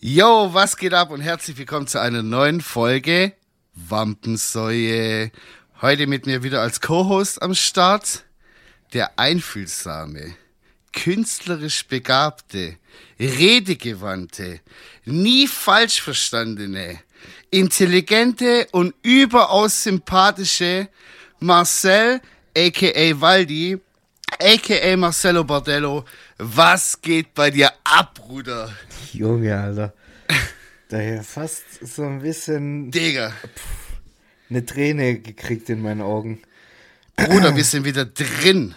Yo, was geht ab und herzlich willkommen zu einer neuen Folge Wampensäue. Heute mit mir wieder als Co-Host am Start, der einfühlsame, künstlerisch begabte, redegewandte, nie falsch verstandene, intelligente und überaus sympathische Marcel aka Waldi aka Marcelo Bardello. Was geht bei dir ab, Bruder? Junge, Alter. Daher fast so ein bisschen... Digga. Eine Träne gekriegt in meinen Augen. Bruder, wir sind wieder drin.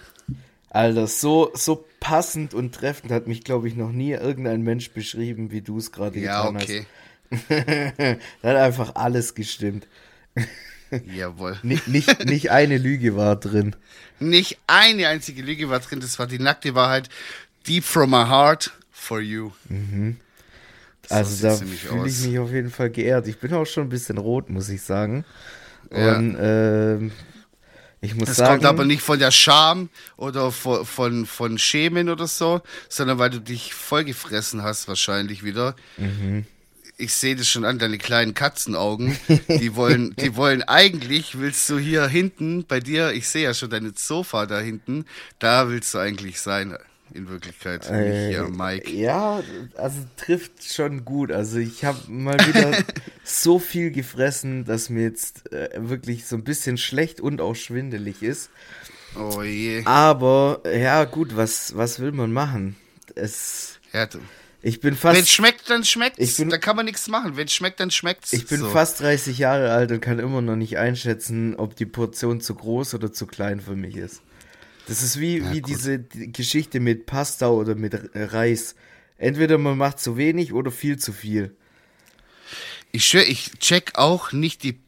Alter, so passend und treffend hat mich, glaube ich, noch nie irgendein Mensch beschrieben, wie du es gerade getan hast. Ja, okay. Da hat einfach alles gestimmt. Jawohl. Nicht eine Lüge war drin. Nicht eine einzige Lüge war drin. Das war die nackte Wahrheit. Deep from my heart for you. Mhm. Also da fühle ich mich auf jeden Fall geehrt. Ich bin auch schon ein bisschen rot, muss ich sagen. Ja. Und ich muss sagen... Das kommt aber nicht von der Scham oder von Schämen oder so, sondern weil du dich vollgefressen hast wahrscheinlich wieder. Mhm. Ich sehe das schon an, deine kleinen Katzenaugen, die wollen eigentlich, willst du hier hinten bei dir, ich sehe ja schon deine Sofa da hinten, da willst du eigentlich sein, in Wirklichkeit, hier, Mike. Ja, also trifft schon gut, also ich habe mal wieder so viel gefressen, dass mir jetzt wirklich so ein bisschen schlecht und auch schwindelig ist. Oh je. Aber, ja gut, was will man machen? Ich bin fast... Wenn es schmeckt, dann schmeckt's. Da kann man nichts machen. Wenn es schmeckt, dann schmeckt's. Ich bin fast 30 Jahre alt und kann immer noch nicht einschätzen, ob die Portion zu groß oder zu klein für mich ist. Das ist wie diese Geschichte mit Pasta oder mit Reis. Entweder man macht zu wenig oder viel zu viel. Ich schwöre, ich check auch nicht die...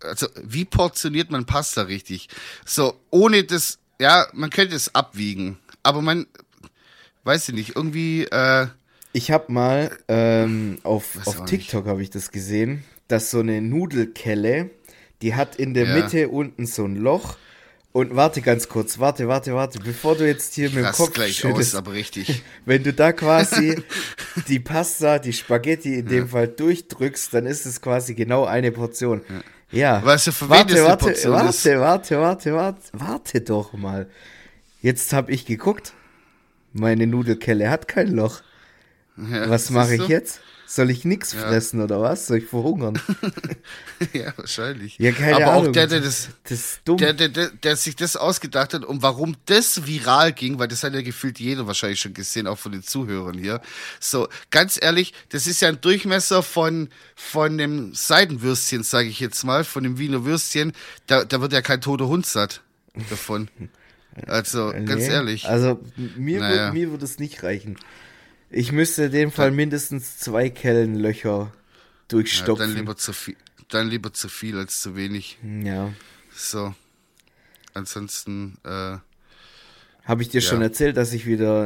Also, wie portioniert man Pasta richtig? So, ohne das... Ja, man könnte es abwiegen. Aber man... Weiß ich nicht, irgendwie... Ich habe mal auf TikTok habe ich das gesehen, dass so eine Nudelkelle, die hat in der Mitte unten so ein Loch. Und warte ganz kurz, warte, bevor du jetzt hier mit dem Kopf gleich schüttest, aus, aber richtig. Wenn du da quasi die Pasta, die Spaghetti in dem Fall durchdrückst, dann ist es quasi genau eine Portion. Ja. Weißt du, für wen das eine Portion ist? Warte doch mal. Jetzt habe ich geguckt. Meine Nudelkelle hat kein Loch. Ja, was mache ich jetzt? Soll ich nichts fressen oder was? Soll ich verhungern? Ja, wahrscheinlich. Ja, keine Aber Ahnung. Auch der sich das ausgedacht hat und warum das viral ging, weil das hat ja gefühlt jeder wahrscheinlich schon gesehen, auch von den Zuhörern hier. So, ganz ehrlich, das ist ja ein Durchmesser von dem Seidenwürstchen, sage ich jetzt mal, von dem Wiener Würstchen. Da wird ja kein toter Hund satt davon. Also, ganz ehrlich. Also, mir würde es nicht reichen. Ich müsste in dem Fall mindestens 2 Kellenlöcher durchstopfen. Ja, dann lieber zu viel als zu wenig. Ja. So. Ansonsten habe ich dir schon erzählt, dass ich wieder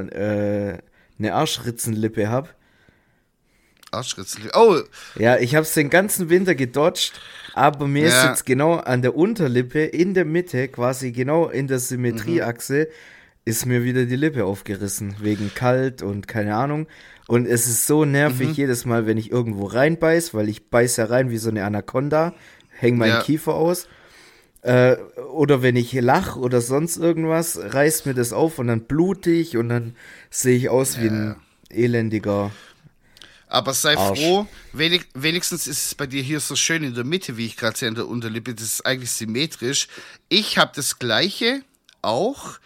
eine Arschritzenlippe habe? Arschritzenlippe? Oh! Ja, ich habe es den ganzen Winter gedodged, aber mir ist jetzt genau an der Unterlippe, in der Mitte, quasi genau in der Symmetrieachse, ist mir wieder die Lippe aufgerissen, wegen kalt und keine Ahnung. Und es ist so nervig jedes Mal, wenn ich irgendwo reinbeiß, weil ich beiß ja rein wie so eine Anaconda, häng meinen Kiefer aus. Oder wenn ich lache oder sonst irgendwas, reißt mir das auf und dann blute ich und dann sehe ich aus wie ein elendiger Aber sei Arsch. Froh, wenigstens ist es bei dir hier so schön in der Mitte, wie ich gerade sehe, an der Unterlippe, das ist eigentlich symmetrisch. Ich habe das Gleiche auch,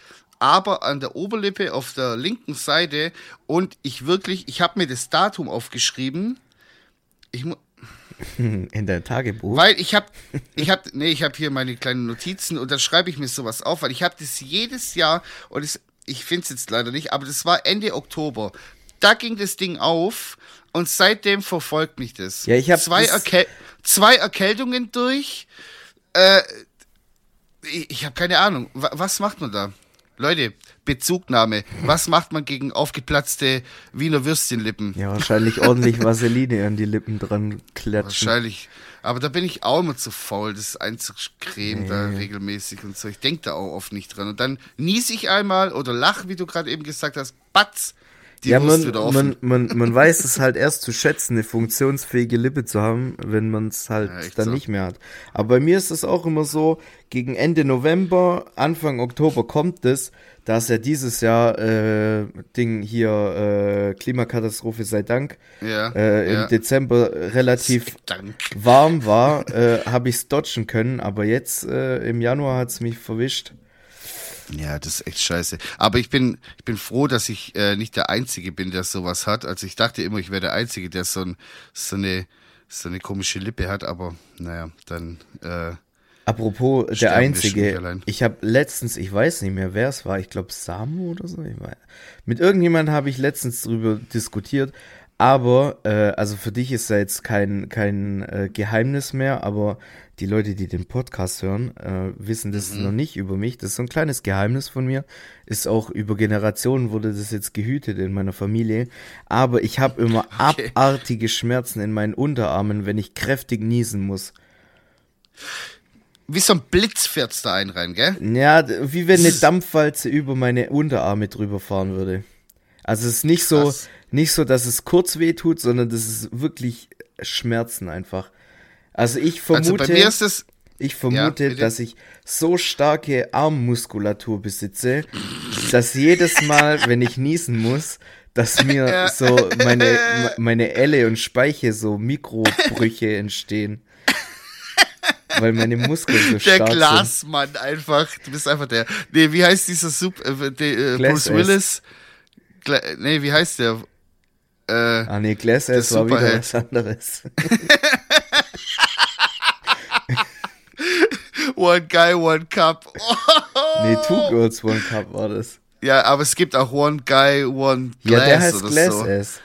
aber an der Oberlippe auf der linken Seite und ich habe mir das Datum aufgeschrieben. In dein Tagebuch? Weil ich habe hier meine kleinen Notizen und dann schreibe ich mir sowas auf, weil ich habe das jedes Jahr und ich finde es jetzt leider nicht, aber das war Ende Oktober. Da ging das Ding auf und seitdem verfolgt mich das. Ja, ich habe zwei Erkältungen durch. Ich habe keine Ahnung. Was macht man da? Leute, Bezugnahme. Was macht man gegen aufgeplatzte Wiener Würstchenlippen? Ja, wahrscheinlich ordentlich Vaseline an die Lippen dran klatschen. Wahrscheinlich. Aber da bin ich auch immer zu faul, das einzucremen da regelmäßig und so. Ich denke da auch oft nicht dran. Und dann nies ich einmal oder lach, wie du gerade eben gesagt hast, batz, Die Lust wieder offen. Man weiß es halt erst zu schätzen, eine funktionsfähige Lippe zu haben, wenn man es halt dann so nicht mehr hat. Aber bei mir ist es auch immer so, gegen Ende November, Anfang Oktober kommt es, da ist ja dieses Jahr Klimakatastrophe sei Dank, im Dezember relativ warm war, habe ich es dodgen können, aber jetzt im Januar hat es mich verwischt. Ja, das ist echt scheiße. Aber ich bin froh, dass ich nicht der Einzige bin, der sowas hat. Also ich dachte immer, ich wäre der Einzige, der so eine komische Lippe hat. Aber naja, dann apropos der Einzige. Ich habe letztens, ich weiß nicht mehr, wer es war. Ich glaube Samu oder so. Mit irgendjemandem habe ich letztens drüber diskutiert. Aber, also für dich ist ja jetzt kein Geheimnis mehr, aber die Leute, die den Podcast hören, wissen das noch nicht über mich. Das ist so ein kleines Geheimnis von mir. Ist auch über Generationen wurde das jetzt gehütet in meiner Familie. Aber ich habe immer abartige Schmerzen in meinen Unterarmen, wenn ich kräftig niesen muss. Wie so ein Blitz fährt's da einen rein, gell? Ja, wie wenn eine Dampfwalze über meine Unterarme drüber fahren würde. Also es ist nicht krass. Nicht so, dass es kurz weh tut, sondern das ist wirklich Schmerzen einfach. Also ich vermute, dass ich so starke Armmuskulatur besitze, dass jedes Mal, wenn ich niesen muss, dass mir so meine Elle und Speiche so Mikrobrüche entstehen. Weil meine Muskeln so stark sind. Der Glasmann einfach, du bist einfach der, nee, wie heißt dieser Bruce Willis? Nee, wie heißt der? Glass S war wieder was anderes. One Guy, One Cup. Oh. Nee, Two Girls, One Cup war das. Ja, aber es gibt auch One Guy, One Glass. Ja, der heißt Glass so. S.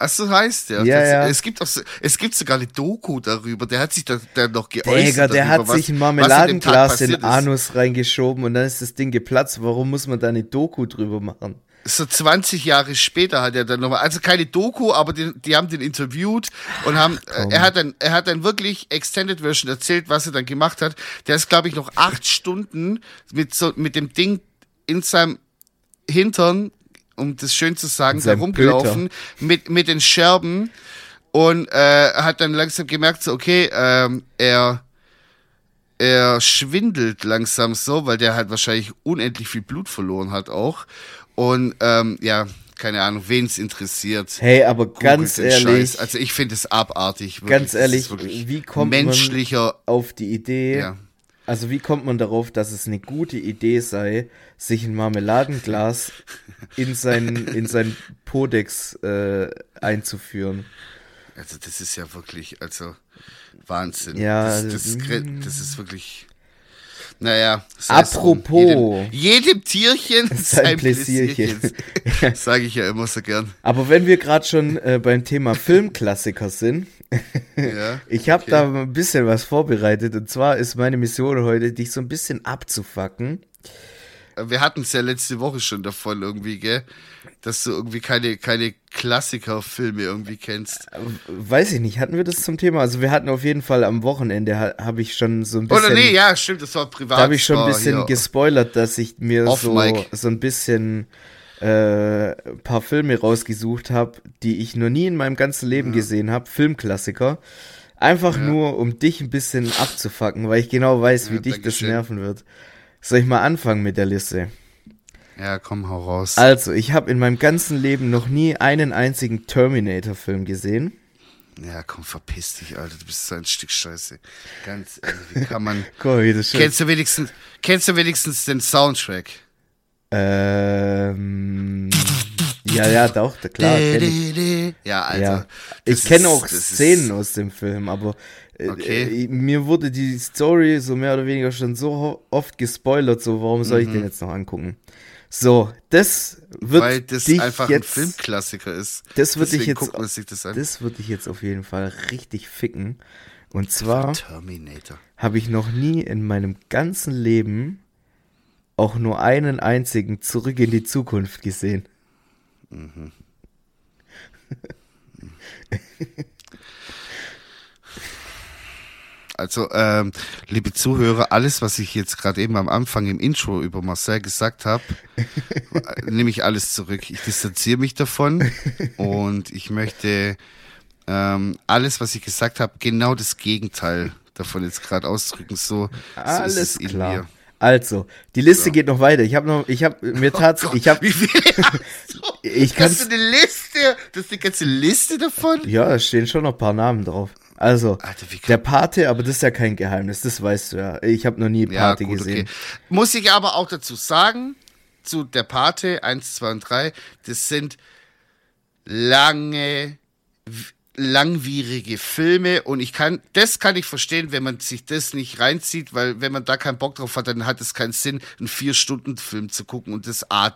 Ach so heißt der. Ja. Es gibt sogar eine Doku darüber. Der hat sich da noch geäußert. Digga, der darüber, hat sich ein Marmeladenglas in den Anus reingeschoben und dann ist das Ding geplatzt. Warum muss man da eine Doku drüber machen? So 20 Jahre später hat er dann nochmal, also keine Doku, aber die haben den interviewt und haben, er hat dann wirklich Extended Version erzählt, was er dann gemacht hat. Der ist, glaube ich, noch 8 Stunden mit dem Ding in seinem Hintern, um das schön zu sagen, da rumgelaufen, mit den Scherben und hat dann langsam gemerkt, so okay, er schwindelt langsam so, weil der halt wahrscheinlich unendlich viel Blut verloren hat auch. Und keine Ahnung, wen es interessiert. Hey, aber Googelt ganz ehrlich. Scheiß. Also ich finde es abartig. Wirklich. Ganz ehrlich, wie kommt man auf die Idee, also wie kommt man darauf, dass es eine gute Idee sei, sich ein Marmeladenglas in seinen Podex einzuführen? Also das ist ja wirklich, also Wahnsinn. Ja, das ist wirklich... Naja, apropos jedem Tierchen sein Pläsierchen, sage ich ja immer so gern. Aber wenn wir gerade schon beim Thema Filmklassiker sind, ich habe da ein bisschen was vorbereitet und zwar ist meine Mission heute, dich so ein bisschen abzufacken. Wir hatten es ja letzte Woche schon davon irgendwie, gell? Dass du irgendwie keine Klassikerfilme irgendwie kennst. Weiß ich nicht, hatten wir das zum Thema? Also wir hatten auf jeden Fall am Wochenende, habe ich schon so ein bisschen... Oder nee, ja, stimmt, das war privat. Da habe ich schon ein bisschen gespoilert, dass ich mir so ein bisschen ein paar Filme rausgesucht habe, die ich noch nie in meinem ganzen Leben gesehen habe, Filmklassiker. Einfach nur, um dich ein bisschen abzufacken, weil ich genau weiß, wie dich das nerven wird. Soll ich mal anfangen mit der Liste? Ja, komm, hau raus. Also, ich habe in meinem ganzen Leben noch nie einen einzigen Terminator-Film gesehen. Ja, komm, verpiss dich, Alter, du bist so ein Stück Scheiße. Ganz ehrlich, wie kann man... Cool, wie das schön. Kennst du wenigstens den Soundtrack? Ja, doch, klar. Ja, Alter. Ja. Ich kenne auch Szenen aus dem Film, aber... Okay. Mir wurde die Story so mehr oder weniger schon so oft gespoilert, so warum soll ich den jetzt noch angucken? So, das wird weil das dich einfach jetzt, ein Filmklassiker ist. Das wird dich jetzt auf jeden Fall richtig ficken. Und zwar habe ich noch nie in meinem ganzen Leben auch nur einen einzigen Zurück in die Zukunft gesehen. Mhm. Also, liebe Zuhörer, alles, was ich jetzt gerade eben am Anfang im Intro über Marcel gesagt habe, nehme ich alles zurück. Ich distanziere mich davon und ich möchte alles, was ich gesagt habe, genau das Gegenteil davon jetzt gerade ausdrücken. So, alles so ist es in klar. Mir. Also, die Liste geht noch weiter. Hast du eine Liste? Das ist die ganze Liste davon? Ja, da stehen schon noch ein paar Namen drauf. Also, Alter, der Pate, aber das ist ja kein Geheimnis, das weißt du ja. Ich habe noch nie Pate gesehen. Okay. Muss ich aber auch dazu sagen, zu der Pate 1, 2 und 3, das sind langwierige Filme und das kann ich verstehen, wenn man sich das nicht reinzieht, weil wenn man da keinen Bock drauf hat, dann hat es keinen Sinn, einen 4-Stunden-Film zu gucken und das A3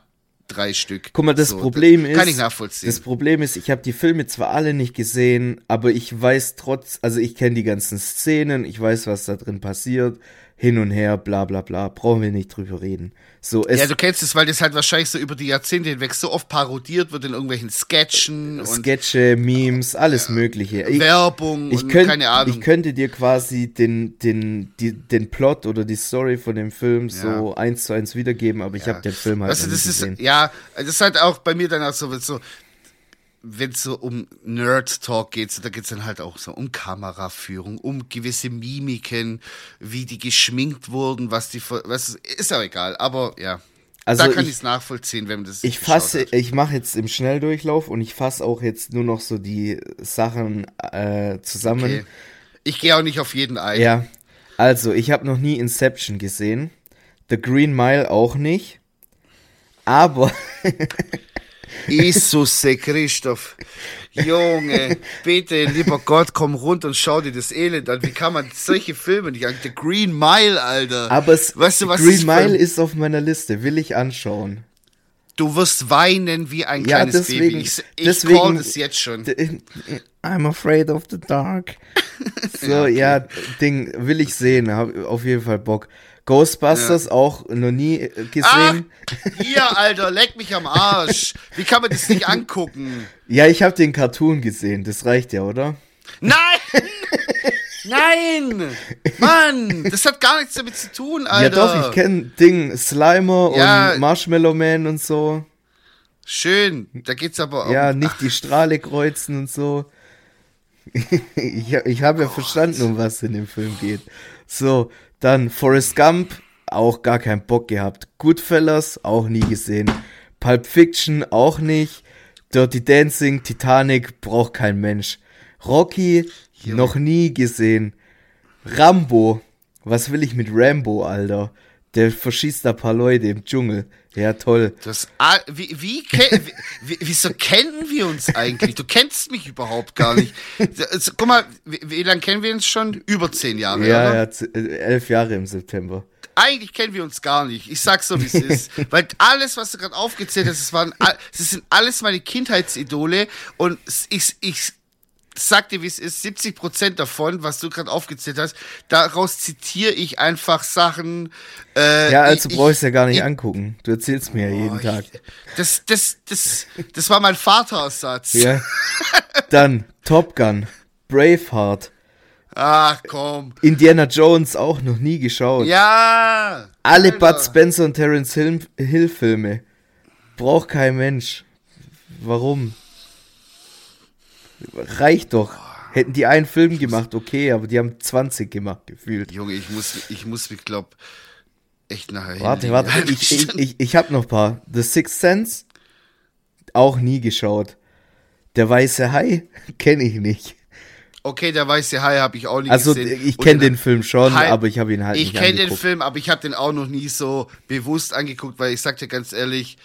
Stück. Guck mal, das Problem ist, ich habe die Filme zwar alle nicht gesehen, aber ich weiß ich kenne die ganzen Szenen, ich weiß, was da drin passiert, hin und her, bla bla bla, brauchen wir nicht drüber reden. Du kennst es, weil das halt wahrscheinlich so über die Jahrzehnte hinweg so oft parodiert wird in irgendwelchen Sketchen. Sketche, Memes, alles Mögliche. Werbung keine Ahnung. Ich könnte dir quasi den Plot oder die Story von dem Film so 1:1 wiedergeben, aber ich habe den Film halt nicht gesehen. Ja, das ist halt auch bei mir dann auch so wenn es so um Nerd-Talk geht, so, da geht es dann halt auch so um Kameraführung, um gewisse Mimiken, wie die geschminkt wurden, ist auch egal, aber ja. Also da kann ich es nachvollziehen, wenn man das Ich mache jetzt im Schnelldurchlauf und ich fasse auch jetzt nur noch so die Sachen zusammen. Okay. Ich gehe auch nicht auf jeden ein. Ja, also ich habe noch nie Inception gesehen, The Green Mile auch nicht, aber... Jesus Christoph, Junge, bitte, lieber Gott, komm runter und schau dir das Elend an. Wie kann man solche Filme nicht an? The Green Mile, Alter. Aber Green Mile ist auf meiner Liste, will ich anschauen. Du wirst weinen wie ein kleines Baby. Ich call das jetzt schon. I'm afraid of the dark. Will ich sehen, hab auf jeden Fall Bock. Ghostbusters auch noch nie gesehen. Ach, hier, Alter, leck mich am Arsch. Wie kann man das nicht angucken? Ja, ich habe den Cartoon gesehen. Das reicht ja, oder? Nein! Nein! Mann, das hat gar nichts damit zu tun, Alter. Ja doch, ich kenne Slimer und Marshmallow Man und so. Schön, da geht's aber auch. Ja, nicht die Strahle kreuzen und so. Ich habe ja verstanden, um was in dem Film geht. So, dann Forrest Gump, auch gar keinen Bock gehabt. Goodfellas, auch nie gesehen. Pulp Fiction, auch nicht. Dirty Dancing, Titanic, braucht kein Mensch. Rocky, noch nie gesehen. Rambo, was will ich mit Rambo, Alter? Der verschießt da ein paar Leute im Dschungel. Ja, toll. Wieso kennen wir uns eigentlich? Du kennst mich überhaupt gar nicht. Also, guck mal, wie lange kennen wir uns schon? Über 10 Jahre, ja, oder? Ja, 11 Jahre im September. Eigentlich kennen wir uns gar nicht. Ich sag's so, wie es ist. Weil alles, was du gerade aufgezählt hast, das sind alles meine Kindheitsidole. Und ich sag dir, wie es ist, 70% davon, was du gerade aufgezählt hast, daraus zitiere ich einfach Sachen. Brauchst du ja gar nicht angucken. Du erzählst mir jeden Tag. Das war mein Vatersatz. Ja. Dann Top Gun, Braveheart. Ach komm. Indiana Jones auch noch nie geschaut. Ja. Alle Alter. Bud Spencer und Terence Hill Filme. Braucht kein Mensch. Warum? Reicht doch. Hätten die einen Film gemacht, okay, aber die haben 20 gemacht, gefühlt. Junge, ich muss mich, glaub, echt nachher Warte, ich hab noch ein paar. The Sixth Sense, auch nie geschaut. Der weiße Hai, kenne ich nicht. Okay, der weiße Hai habe ich auch nie gesehen. Also, ich kenne den Film schon, aber ich habe ihn halt nicht angeguckt. Ich kenne den Film, aber ich habe den auch noch nie so bewusst angeguckt, weil ich sag dir ganz ehrlich,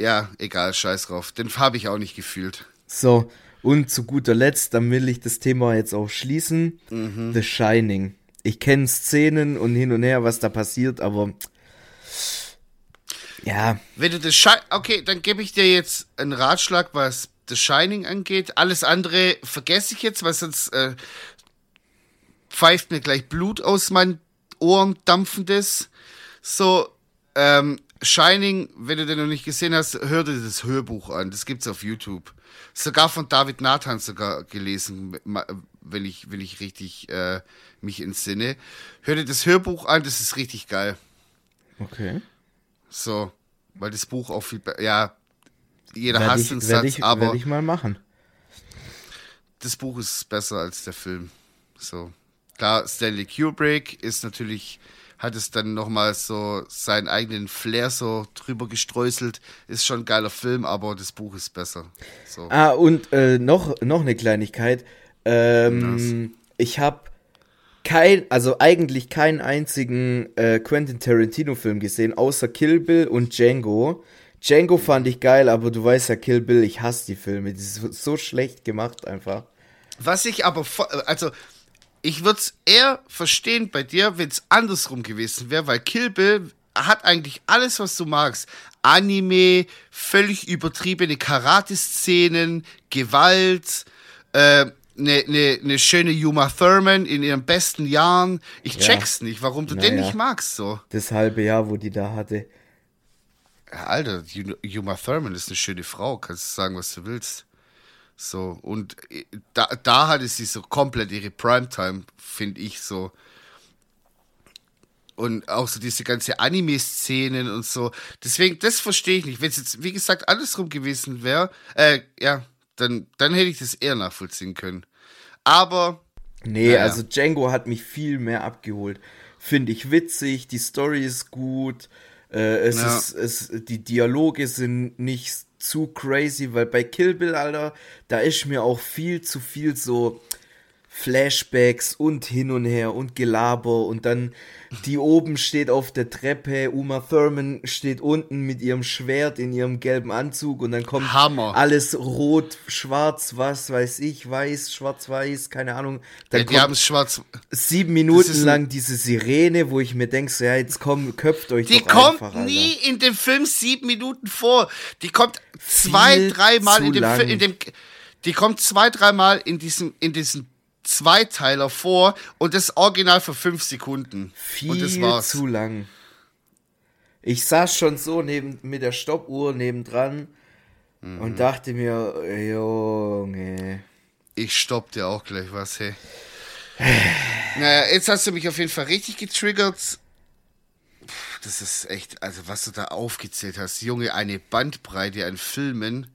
ja, egal, scheiß drauf. Den habe ich auch nicht gefühlt. So, und zu guter Letzt, dann will ich das Thema jetzt auch schließen, The Shining. Ich kenne Szenen und hin und her, was da passiert, aber ja. Dann gebe ich dir jetzt einen Ratschlag, was The Shining angeht. Alles andere vergesse ich jetzt, weil sonst pfeift mir gleich Blut aus meinen Ohren, dampfendes. So, Shining, wenn du den noch nicht gesehen hast, hör dir das Hörbuch an. Das gibt's auf YouTube. Sogar von David Nathan gelesen, wenn ich richtig mich entsinne. Hör dir das Hörbuch an, das ist richtig geil. Okay. So, weil das Buch auch viel besser, ja, jeder hasst den Satz, aber... Werde ich mal machen. Das Buch ist besser als der Film. So, klar, Stanley Kubrick ist natürlich... hat es dann nochmal so seinen eigenen Flair so drüber gestreuselt. Ist schon ein geiler Film, aber das Buch ist besser. So. Ah, und noch eine Kleinigkeit. Ich habe eigentlich keinen einzigen Quentin Tarantino-Film gesehen, außer Kill Bill und Django. Django fand ich geil, aber du weißt ja, Kill Bill, ich hasse die Filme. Die sind so schlecht gemacht einfach. Was ich aber... Ich würde es eher verstehen bei dir, wenn es andersrum gewesen wäre, weil Kill Bill hat eigentlich alles, was du magst. Anime, völlig übertriebene Karate-Szenen, Gewalt, eine schöne Uma Thurman in ihren besten Jahren. Ich check's nicht, warum du den nicht magst. So. Das halbe Jahr, wo die da hatte. Alter, Uma Thurman ist eine schöne Frau, kannst sagen, was du willst. So, und da hatte sie so komplett ihre Primetime, finde ich so. Und auch so diese ganze Anime-Szenen und so. Deswegen, das verstehe ich nicht. Wenn es jetzt, wie gesagt, andersrum gewesen wäre, dann hätte ich das eher nachvollziehen können. Aber. Nee, also Django hat mich viel mehr abgeholt. Finde ich witzig, die Story ist gut, die Dialoge sind nicht zu crazy, weil bei Kill Bill, Alter, da ist mir auch viel zu viel so Flashbacks und hin und her und Gelaber und dann die oben steht auf der Treppe, Uma Thurman steht unten mit ihrem Schwert in ihrem gelben Anzug und dann kommt alles rot, schwarz, was weiß ich, weiß, schwarz-weiß, keine Ahnung. Dann die haben es schwarz. 7 Minuten lang diese Sirene, wo ich mir denke, so, ja, jetzt köpft euch die doch einfach. Die kommt nie in dem Film 7 Minuten vor. Die kommt zwei, dreimal in diesem Zweiteiler vor und das Original für 5 Sekunden. Und das war's. Viel zu lang. Ich saß schon so mit der Stoppuhr nebendran und dachte mir, Junge. Ich stopp dir auch gleich was, hey. Naja, jetzt hast du mich auf jeden Fall richtig getriggert. Das ist echt, also was du da aufgezählt hast, Junge, eine Bandbreite an Filmen.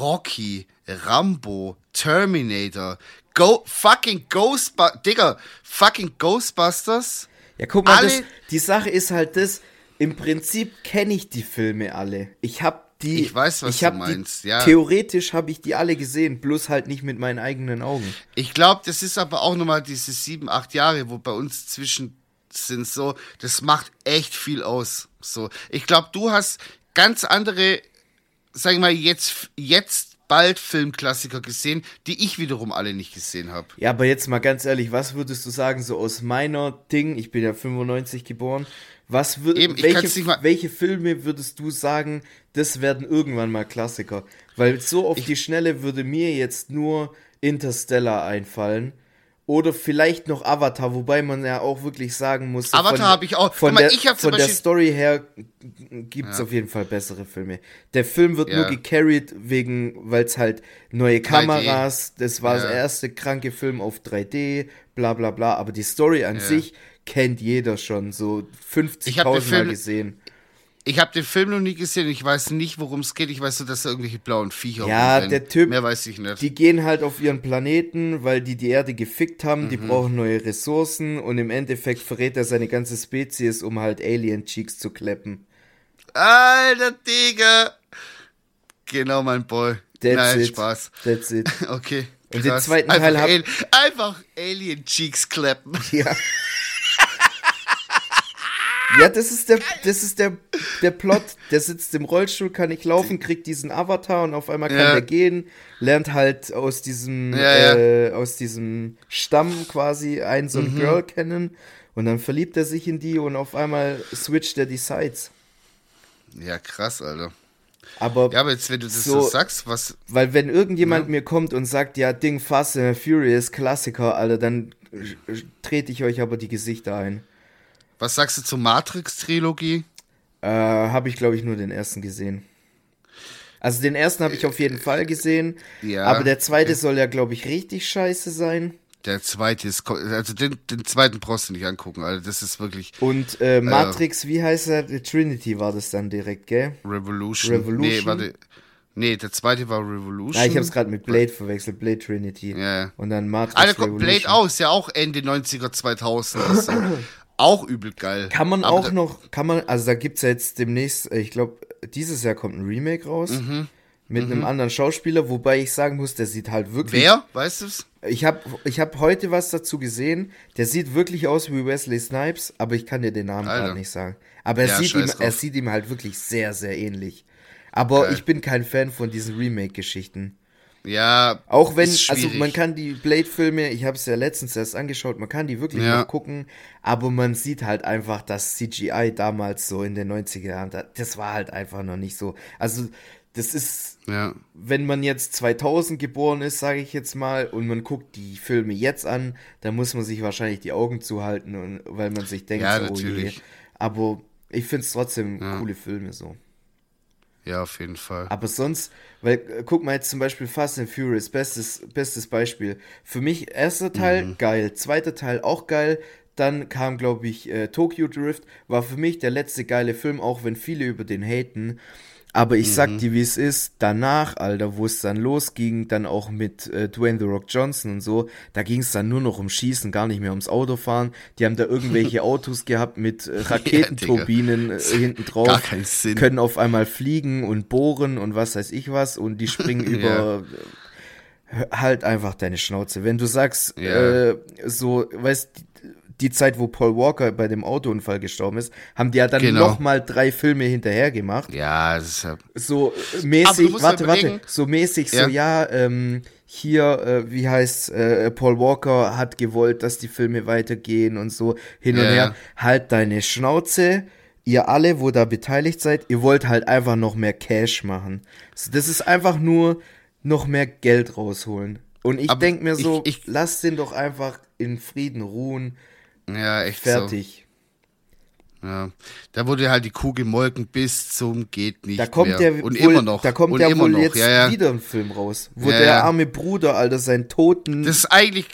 Rocky, Rambo, Terminator, Ghostbusters. Ja, guck mal, die Sache ist halt das, im Prinzip kenne ich die Filme alle. Ich weiß, was du meinst, ja. Theoretisch habe ich die alle gesehen, bloß halt nicht mit meinen eigenen Augen. Ich glaube, das ist aber auch nochmal diese 7, 8 Jahre, wo bei uns zwischen sind so, das macht echt viel aus. So, ich glaube, du hast ganz andere, sag ich mal, jetzt bald Filmklassiker gesehen, die ich wiederum alle nicht gesehen habe. Ja, aber jetzt mal ganz ehrlich, was würdest du sagen, so aus meiner Ding, ich bin ja 95 geboren, welche Filme würdest du sagen, das werden irgendwann mal Klassiker? Weil so auf die Schnelle würde mir jetzt nur Interstellar einfallen. Oder vielleicht noch Avatar, wobei man ja auch wirklich sagen muss, Avatar habe ich auch. Von der Story her gibt es auf jeden Fall bessere Filme. Der Film wird nur gecarried, weil es halt neue Kameras, 3D. Das war der erste kranke Film auf 3D, bla bla bla. Aber die Story an sich kennt jeder schon, so 50.000 Mal gesehen. Ich habe den Film noch nie gesehen, ich weiß nicht, worum es geht. Ich weiß nur, dass da irgendwelche blauen Viecher rumrennen. Ja, der Typ, mehr weiß ich nicht. Die gehen halt auf ihren Planeten, weil die Erde gefickt haben, die brauchen neue Ressourcen und im Endeffekt verrät er seine ganze Spezies, um halt Alien-Cheeks zu kleppen. Alter Digga! Genau, mein Boy. Nein, Spaß. That's it. Okay. Und den zweiten Teil einfach Alien-Cheeks kleppen. Ja. Ja, das ist der Plot. Der sitzt im Rollstuhl, kann nicht laufen, kriegt diesen Avatar und auf einmal kann der gehen, lernt halt aus diesem Stamm quasi so ein Girl kennen und dann verliebt er sich in die und auf einmal switcht er die Sides. Ja, krass, Alter. Aber jetzt, wenn du das so sagst, was... Weil wenn irgendjemand mir kommt und sagt, ja, Fast and Furious, Klassiker, Alter, dann trete ich euch aber die Gesichter ein. Was sagst du zur Matrix-Trilogie? Habe ich, glaube ich, nur den ersten gesehen. Also den ersten habe ich auf jeden Fall gesehen, ja, aber der zweite soll ja, glaube ich, richtig scheiße sein. Der zweite ist, also den zweiten brauchst du nicht angucken, also das ist wirklich... Und Matrix, wie heißt er? Trinity war das dann direkt, gell? Revolution. Nee, warte. Nee, der zweite war Revolution. Ah, ich hab's gerade mit Blade verwechselt, Blade Trinity. Yeah. Und dann Matrix Revolution. Blade auch, ist ja auch Ende 90er, 2000. Also auch übel geil. Kann man aber auch noch, also da gibt's ja jetzt demnächst, ich glaube, dieses Jahr kommt ein Remake raus. Mhm. Mit einem anderen Schauspieler, wobei ich sagen muss, der sieht halt wirklich... Wer? Weißt du's? Ich hab heute was dazu gesehen, der sieht wirklich aus wie Wesley Snipes, aber ich kann dir den Namen gerade nicht sagen. Aber er sieht ihm halt wirklich sehr, sehr ähnlich. Aber geil. Ich bin kein Fan von diesen Remake-Geschichten. Ja, auch wenn, ist schwierig. Also man kann die Blade-Filme, ich habe es ja letztens erst angeschaut, man kann die wirklich noch gucken, aber man sieht halt einfach, dass CGI damals so in den 90er Jahren, das war halt einfach noch nicht so. Also das ist, wenn man jetzt 2000 geboren ist, sage ich jetzt mal, und man guckt die Filme jetzt an, dann muss man sich wahrscheinlich die Augen zuhalten, und weil man sich denkt, ja, natürlich. Oh je. Aber ich finde es trotzdem coole Filme so. Ja, auf jeden Fall. Aber sonst, weil, guck mal jetzt zum Beispiel Fast and Furious, bestes Beispiel. Für mich erster Teil, geil, zweiter Teil auch geil, dann kam, glaube ich, Tokyo Drift, war für mich der letzte geile Film, auch wenn viele über den haten, aber ich sag dir, wie es ist, danach, Alter, wo es dann losging, dann auch mit Dwayne The Rock Johnson und so, da ging es dann nur noch um Schießen, gar nicht mehr ums Autofahren. Die haben da irgendwelche Autos gehabt mit Raketenturbinen hinten drauf. Gar keinen Sinn. Können auf einmal fliegen und bohren und was weiß ich was und die springen über... Halt einfach deine Schnauze. Wenn du sagst, so, weißt du, die Zeit, wo Paul Walker bei dem Autounfall gestorben ist, haben die ja dann nochmal 3 Filme hinterher gemacht. Ja, das ist ja... So mäßig, wie heißt's, Paul Walker hat gewollt, dass die Filme weitergehen und so, hin und her. Halt deine Schnauze, ihr alle, wo da beteiligt seid, ihr wollt halt einfach noch mehr Cash machen. So, das ist einfach nur noch mehr Geld rausholen. Und ich denke mir so, ich lass den doch einfach in Frieden ruhen. Ja, echt fertig. So. Ja. Da wurde halt die Kuh gemolken bis zum geht nicht mehr. Da kommt wohl jetzt wieder ein Film raus, wo der arme Bruder, Alter, seinen Toten... Das ist eigentlich...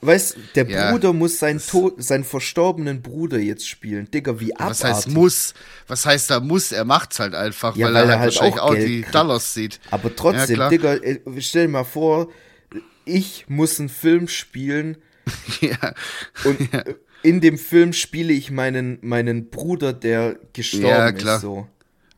Weißt, der Bruder muss seinen verstorbenen Bruder jetzt spielen. Digga, wie abartig. Was heißt muss? Was heißt da muss? Er macht's halt einfach, ja, weil er halt wahrscheinlich auch die Dollars sieht. Aber trotzdem, ja, Digga, stell dir mal vor, ich muss einen Film spielen. Und in dem Film spiele ich meinen Bruder, der gestorben ist. So.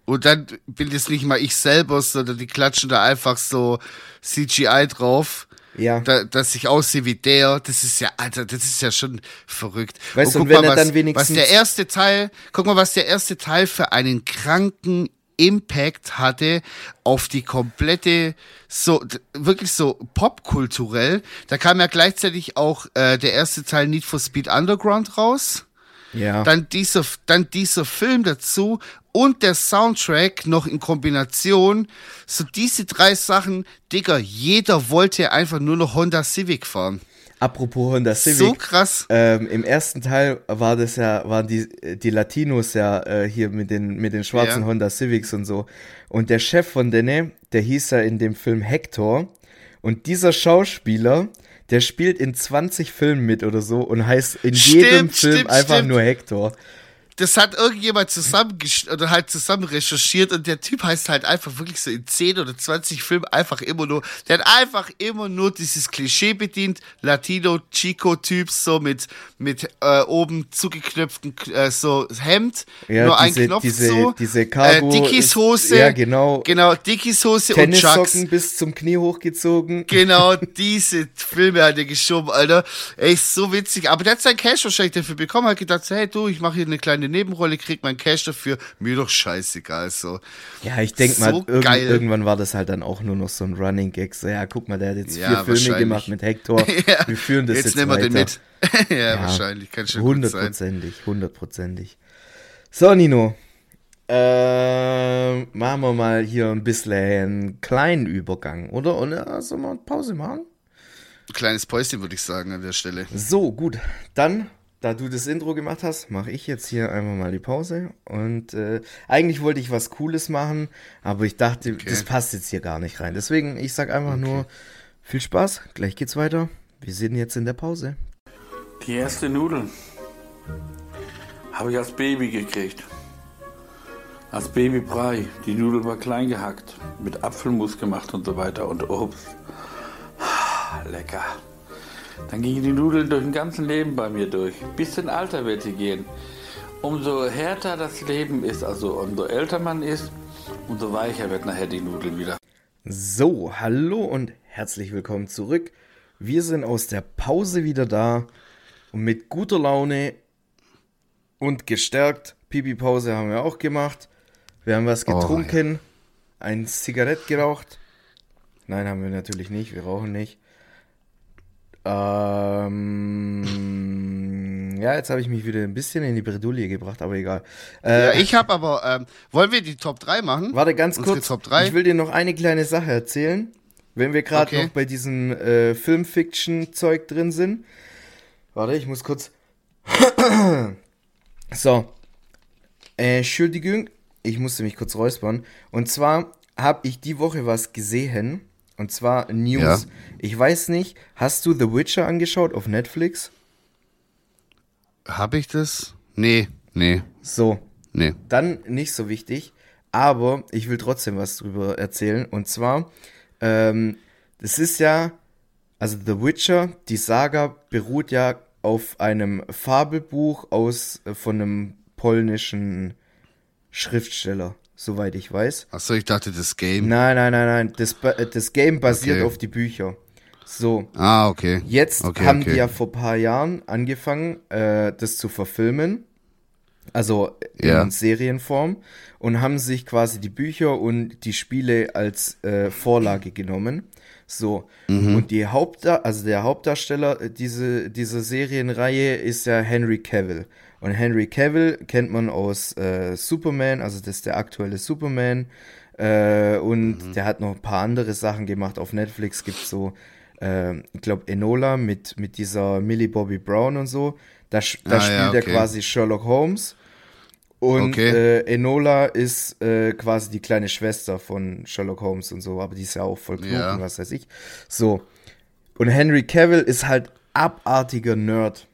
Und dann bin das nicht mal ich selber, sondern die klatschen da einfach so CGI drauf. Ja. Dass ich aussehe wie der, das ist ja, Alter, das ist ja schon verrückt. Weißt du, und wenn mal, er dann wenigstens... was der erste Teil für einen kranken Impact hatte auf die komplette, so wirklich so popkulturell. Da kam ja gleichzeitig auch der erste Teil Need for Speed Underground raus. Ja. Dann dieser Film dazu und der Soundtrack noch in Kombination. So diese 3 Sachen, Digga, jeder wollte einfach nur noch Honda Civic fahren. Apropos Honda Civic. So krass. Im ersten Teil waren die Latinos hier mit den schwarzen Honda Civics und so. Und der Chef von denen, der hieß ja in dem Film Hector. Und dieser Schauspieler, der spielt in 20 Filmen mit oder so und heißt in jedem Film einfach nur Hector. Das hat irgendjemand zusammen recherchiert und der Typ heißt halt einfach wirklich so in 10 oder 20 Filmen der hat einfach immer nur dieses Klischee bedient, Latino-Chico-Typ, so mit oben zugeknöpften, so Hemd, ja, nur ein Knopf, so. Diese Cargo, Dickies-Hose, ja, genau, Dickies-Hose und Chucks. Tennissocken bis zum Knie hochgezogen. Genau, diese Filme hat er geschoben, Alter. Ey, ist so witzig. Aber der hat sein Cash wahrscheinlich dafür bekommen, hat gedacht, hey du, ich mache hier eine kleine Nebenrolle, kriegt man Cash dafür, mir doch scheißegal, so. Ja, ich denke mal, irgendwann war das halt dann auch nur noch so ein Running Gag, so, ja, guck mal, der hat jetzt 4 Filme gemacht mit Hector, wir führen das jetzt weiter. Jetzt nehmen wir den mit. ja, wahrscheinlich, kann schon gut sein. Hundertprozentig. So, Nino, machen wir mal hier ein bisschen einen kleinen Übergang, oder? Oder sollen wir eine Pause machen? Ein kleines Päuschen, würde ich sagen, an der Stelle. So, gut, dann Da du das Intro gemacht hast, mache ich jetzt hier einfach mal die Pause. Und eigentlich wollte ich was Cooles machen, aber ich dachte, das passt jetzt hier gar nicht rein. Deswegen, ich sag einfach nur, viel Spaß, gleich geht's weiter. Wir sind jetzt in der Pause. Die erste Nudel habe ich als Baby gekriegt. Als Babybrei. Die Nudel war klein gehackt, mit Apfelmus gemacht und so weiter und Obst. Lecker. Dann gingen die Nudeln durch den ganzen Leben bei mir durch. Bis in Alter wird sie gehen. Umso härter das Leben ist, also umso älter man ist, umso weicher wird nachher die Nudel wieder. So, hallo und herzlich willkommen zurück. Wir sind aus der Pause wieder da und mit guter Laune und gestärkt. Pipi-Pause haben wir auch gemacht. Wir haben was getrunken, ein Zigarett geraucht. Nein, haben wir natürlich nicht, wir rauchen nicht. Ja, jetzt habe ich mich wieder ein bisschen in die Bredouille gebracht, aber egal. Ich habe aber, wollen wir die Top 3 machen? Warte, ganz kurz, Top 3? Ich will dir noch eine kleine Sache erzählen, wenn wir gerade noch bei diesem Film-Fiction-Zeug drin sind. Warte, ich muss kurz... So, Entschuldigung, ich musste mich kurz räuspern. Und zwar habe ich die Woche was gesehen... Und zwar News. Ja. Ich weiß nicht, hast du The Witcher angeschaut auf Netflix? Hab ich das? Nee. So. Nee. Dann nicht so wichtig, aber ich will trotzdem was drüber erzählen. Und zwar, das ist ja, also The Witcher, die Saga beruht ja auf einem Fabelbuch von einem polnischen Schriftsteller. Soweit ich weiß. Achso, ich dachte, das Game. Nein. Das Game basiert auf die Bücher. So. Ah, okay. Jetzt haben die ja vor ein paar Jahren angefangen, das zu verfilmen. Also in Serienform. Und haben sich quasi die Bücher und die Spiele als Vorlage genommen. So. Mhm. Und der Hauptdarsteller dieser Serienreihe ist ja Henry Cavill. Und Henry Cavill kennt man aus Superman, also das ist der aktuelle Superman. Und der hat noch ein paar andere Sachen gemacht. Auf Netflix gibt es so, ich glaube, Enola mit dieser Millie Bobby Brown und so. Da spielt er quasi Sherlock Holmes. Und Enola ist quasi die kleine Schwester von Sherlock Holmes und so. Aber die ist ja auch voll klug und was weiß ich. So. Und Henry Cavill ist halt abartiger Nerd.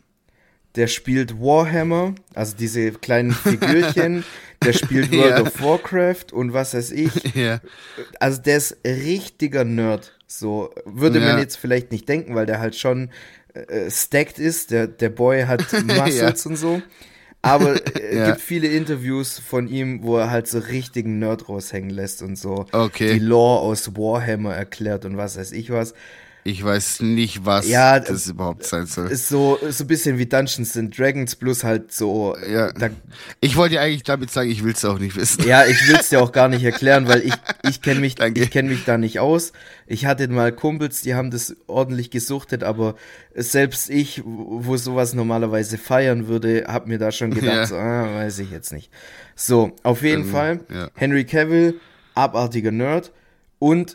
Der spielt Warhammer, also diese kleinen Figürchen. Der spielt World of Warcraft und was weiß ich. Yeah. Also der ist richtiger Nerd. So würde man jetzt vielleicht nicht denken, weil der halt schon stacked ist. Der Boy hat Muscles und so. Aber es gibt viele Interviews von ihm, wo er halt so richtigen Nerd raushängen lässt und so die Lore aus Warhammer erklärt und was weiß ich was. Ich weiß nicht, was das überhaupt sein soll. Ist so ein bisschen wie Dungeons & Dragons, plus halt so... Ja. Ich wollte ja eigentlich damit sagen, ich will es auch nicht wissen. Ja, ich will es dir auch gar nicht erklären, weil ich kenn mich da nicht aus. Ich hatte mal Kumpels, die haben das ordentlich gesuchtet, aber selbst ich, wo sowas normalerweise feiern würde, hab mir da schon gedacht, weiß ich jetzt nicht. So, auf jeden Fall, Henry Cavill, abartiger Nerd. Und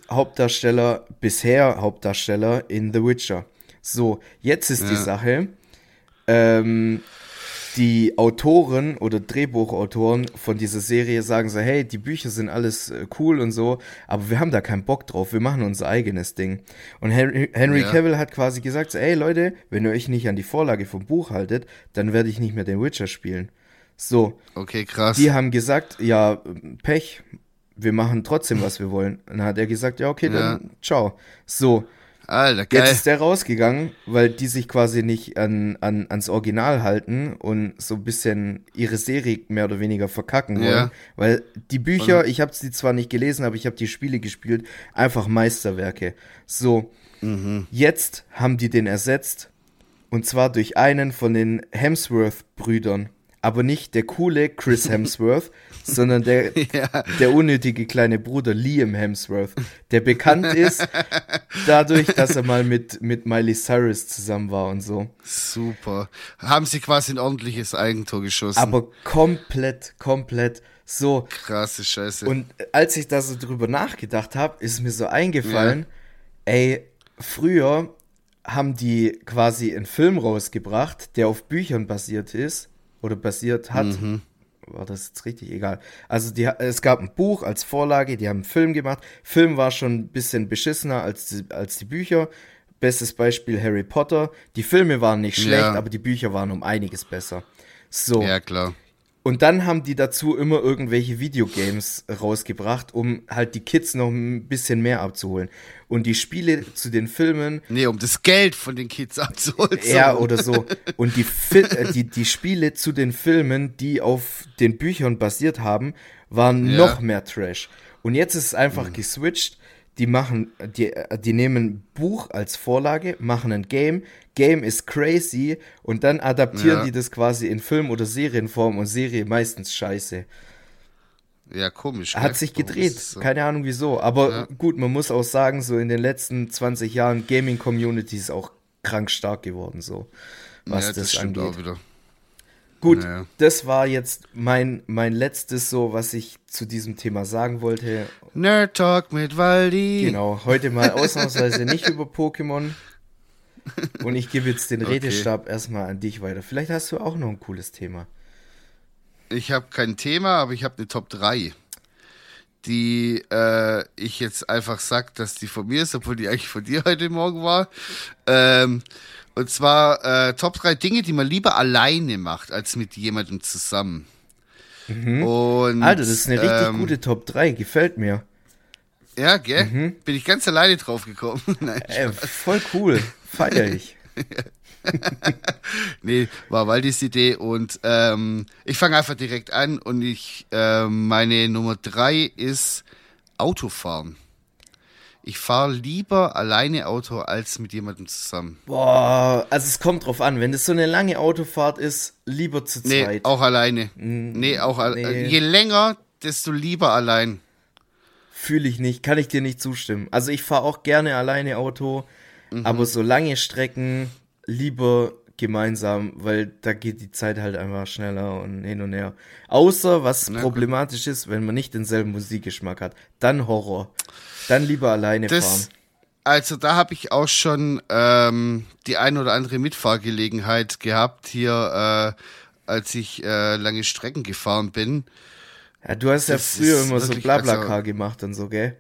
bisher Hauptdarsteller in The Witcher. So, jetzt ist die Sache, die Autoren oder Drehbuchautoren von dieser Serie sagen so, hey, die Bücher sind alles cool und so, aber wir haben da keinen Bock drauf, wir machen unser eigenes Ding. Und Henry Cavill hat quasi gesagt so, hey Leute, wenn ihr euch nicht an die Vorlage vom Buch haltet, dann werde ich nicht mehr den Witcher spielen. So. Okay, krass. Die haben gesagt, ja, Pech. Wir machen trotzdem, was wir wollen. Dann hat er gesagt, ja, okay, dann ciao. So, Alter, geil. Jetzt ist der rausgegangen, weil die sich quasi nicht ans Original halten und so ein bisschen ihre Serie mehr oder weniger verkacken wollen. Ja. Weil die Bücher, ich habe sie zwar nicht gelesen, aber ich habe die Spiele gespielt, einfach Meisterwerke. So, jetzt haben die den ersetzt und zwar durch einen von den Hemsworth-Brüdern. Aber nicht der coole Chris Hemsworth, sondern der unnötige kleine Bruder Liam Hemsworth, der bekannt ist dadurch, dass er mal mit Miley Cyrus zusammen war und so. Super. Haben sie quasi ein ordentliches Eigentor geschossen. Aber komplett so. Krasse Scheiße. Und als ich da so drüber nachgedacht habe, ist mir so eingefallen, früher haben die quasi einen Film rausgebracht, der auf Büchern basiert ist oder basiert hat. Mhm. War das jetzt richtig? Egal. Also es gab ein Buch als Vorlage, die haben einen Film gemacht. Film war schon ein bisschen beschissener als die Bücher. Bestes Beispiel Harry Potter. Die Filme waren nicht schlecht, aber die Bücher waren um einiges besser. So. Ja, klar. Und dann haben die dazu immer irgendwelche Videogames rausgebracht, um halt die Kids noch ein bisschen mehr abzuholen. Und die Spiele zu den Filmen... Nee, um das Geld von den Kids abzuholen. Ja, oder so. Und die Spiele zu den Filmen, die auf den Büchern basiert haben, waren noch mehr Trash. Und jetzt ist es einfach geswitcht. Die nehmen Buch als Vorlage, machen ein Game. Game ist crazy und dann adaptieren die das quasi in Film- oder Serienform und Serie meistens scheiße. Ja, komisch. Hat sich gedreht, so. Keine Ahnung wieso. Aber gut, man muss auch sagen, so in den letzten 20 Jahren Gaming-Community ist auch krank stark geworden, so was das stimmt angeht. Auch wieder. Gut, das war jetzt mein letztes so, was ich zu diesem Thema sagen wollte. Nerd Talk mit Waldi. Genau, heute mal ausnahmsweise nicht über Pokémon. Und ich gebe jetzt den Redestab erstmal an dich weiter. Vielleicht hast du auch noch ein cooles Thema. Ich habe kein Thema, aber ich habe eine Top 3, die ich jetzt einfach sage, dass die von mir ist, obwohl die eigentlich von dir heute Morgen war. Und zwar Top 3 Dinge, die man lieber alleine macht, als mit jemandem zusammen. Mhm. Und, Alter, das ist eine richtig gute Top 3, gefällt mir. Ja, gell? Mhm. Bin ich ganz alleine drauf gekommen. Nein, voll cool, feier ich. Nee, war Waldis Idee und ich fange einfach direkt an und meine Nummer 3 ist Autofahren. Ich fahre lieber alleine Auto als mit jemandem zusammen. Boah, also es kommt drauf an. Wenn das so eine lange Autofahrt ist, lieber zu zweit. Nee, auch alleine. Nee. Je länger, desto lieber allein. Fühle ich nicht, kann ich dir nicht zustimmen. Also ich fahre auch gerne alleine Auto, aber so lange Strecken lieber gemeinsam, weil da geht die Zeit halt einfach schneller und hin und her. Außer, was problematisch ist, wenn man nicht denselben Musikgeschmack hat. Dann Horror. Dann lieber alleine fahren. Also da habe ich auch schon die ein oder andere Mitfahrgelegenheit gehabt hier, als ich lange Strecken gefahren bin. Ja, du hast das ja früher immer so Blablacar gemacht und so, gell?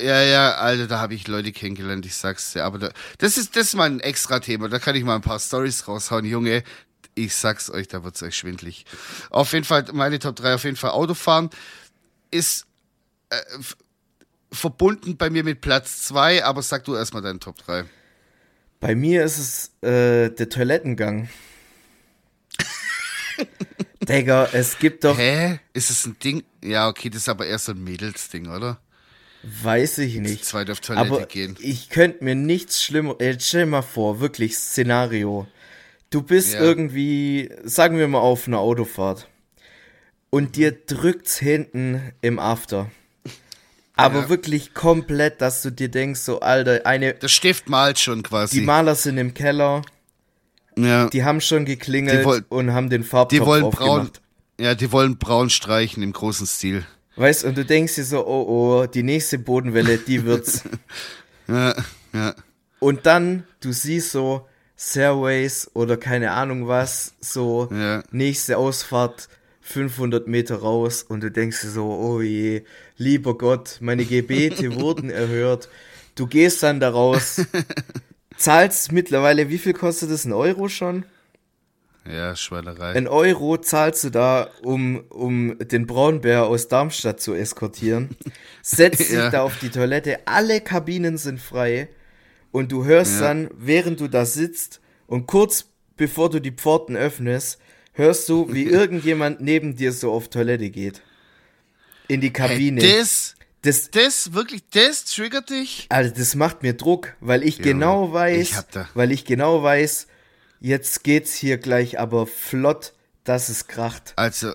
Ja, Alter, da habe ich Leute kennengelernt, ich sag's dir. Aber das ist mal ein extra Thema, da kann ich mal ein paar Storys raushauen, Junge. Ich sag's euch, da wird's euch schwindlig. Auf jeden Fall, meine Top 3, auf jeden Fall Autofahren ist... verbunden bei mir mit Platz 2, aber sag du erstmal deinen Top 3. Bei mir ist es der Toilettengang. Digga, es gibt doch... Hä? Ist es ein Ding? Ja, okay, das ist aber eher so ein Mädelsding, oder? Weiß ich nicht. Zu zweit auf Toilette aber gehen. Ich könnte mir nichts Schlimmeres... stell dir mal vor, wirklich Szenario. Du bist irgendwie, sagen wir mal, auf einer Autofahrt und dir drückt's hinten im After. Aber wirklich komplett, dass du dir denkst, so, Alter, das Stift malt schon quasi. Die Maler sind im Keller. Ja. Die haben schon geklingelt und haben den Farbtopf aufgemacht. Die wollen braun streichen im großen Stil. Weißt, und du denkst dir so, oh, die nächste Bodenwelle, die wird's. Ja. Und dann, du siehst so, Stairways oder keine Ahnung was, so, nächste Ausfahrt, 500 Meter raus und du denkst dir so, oh je, lieber Gott, meine Gebete wurden erhört. Du gehst dann da raus, zahlst mittlerweile, wie viel kostet das, 1 Euro schon? Ja, Schweinerei. 1 Euro zahlst du da, um den Braunbär aus Darmstadt zu eskortieren, setzt dich da auf die Toilette, alle Kabinen sind frei und du hörst dann, während du da sitzt und kurz bevor du die Pforten öffnest, hörst du, wie irgendjemand neben dir so auf Toilette geht. In die Kabine. Hey, das triggert dich? Also das macht mir Druck, weil ich genau weiß, jetzt geht's hier gleich aber flott, dass es kracht. Also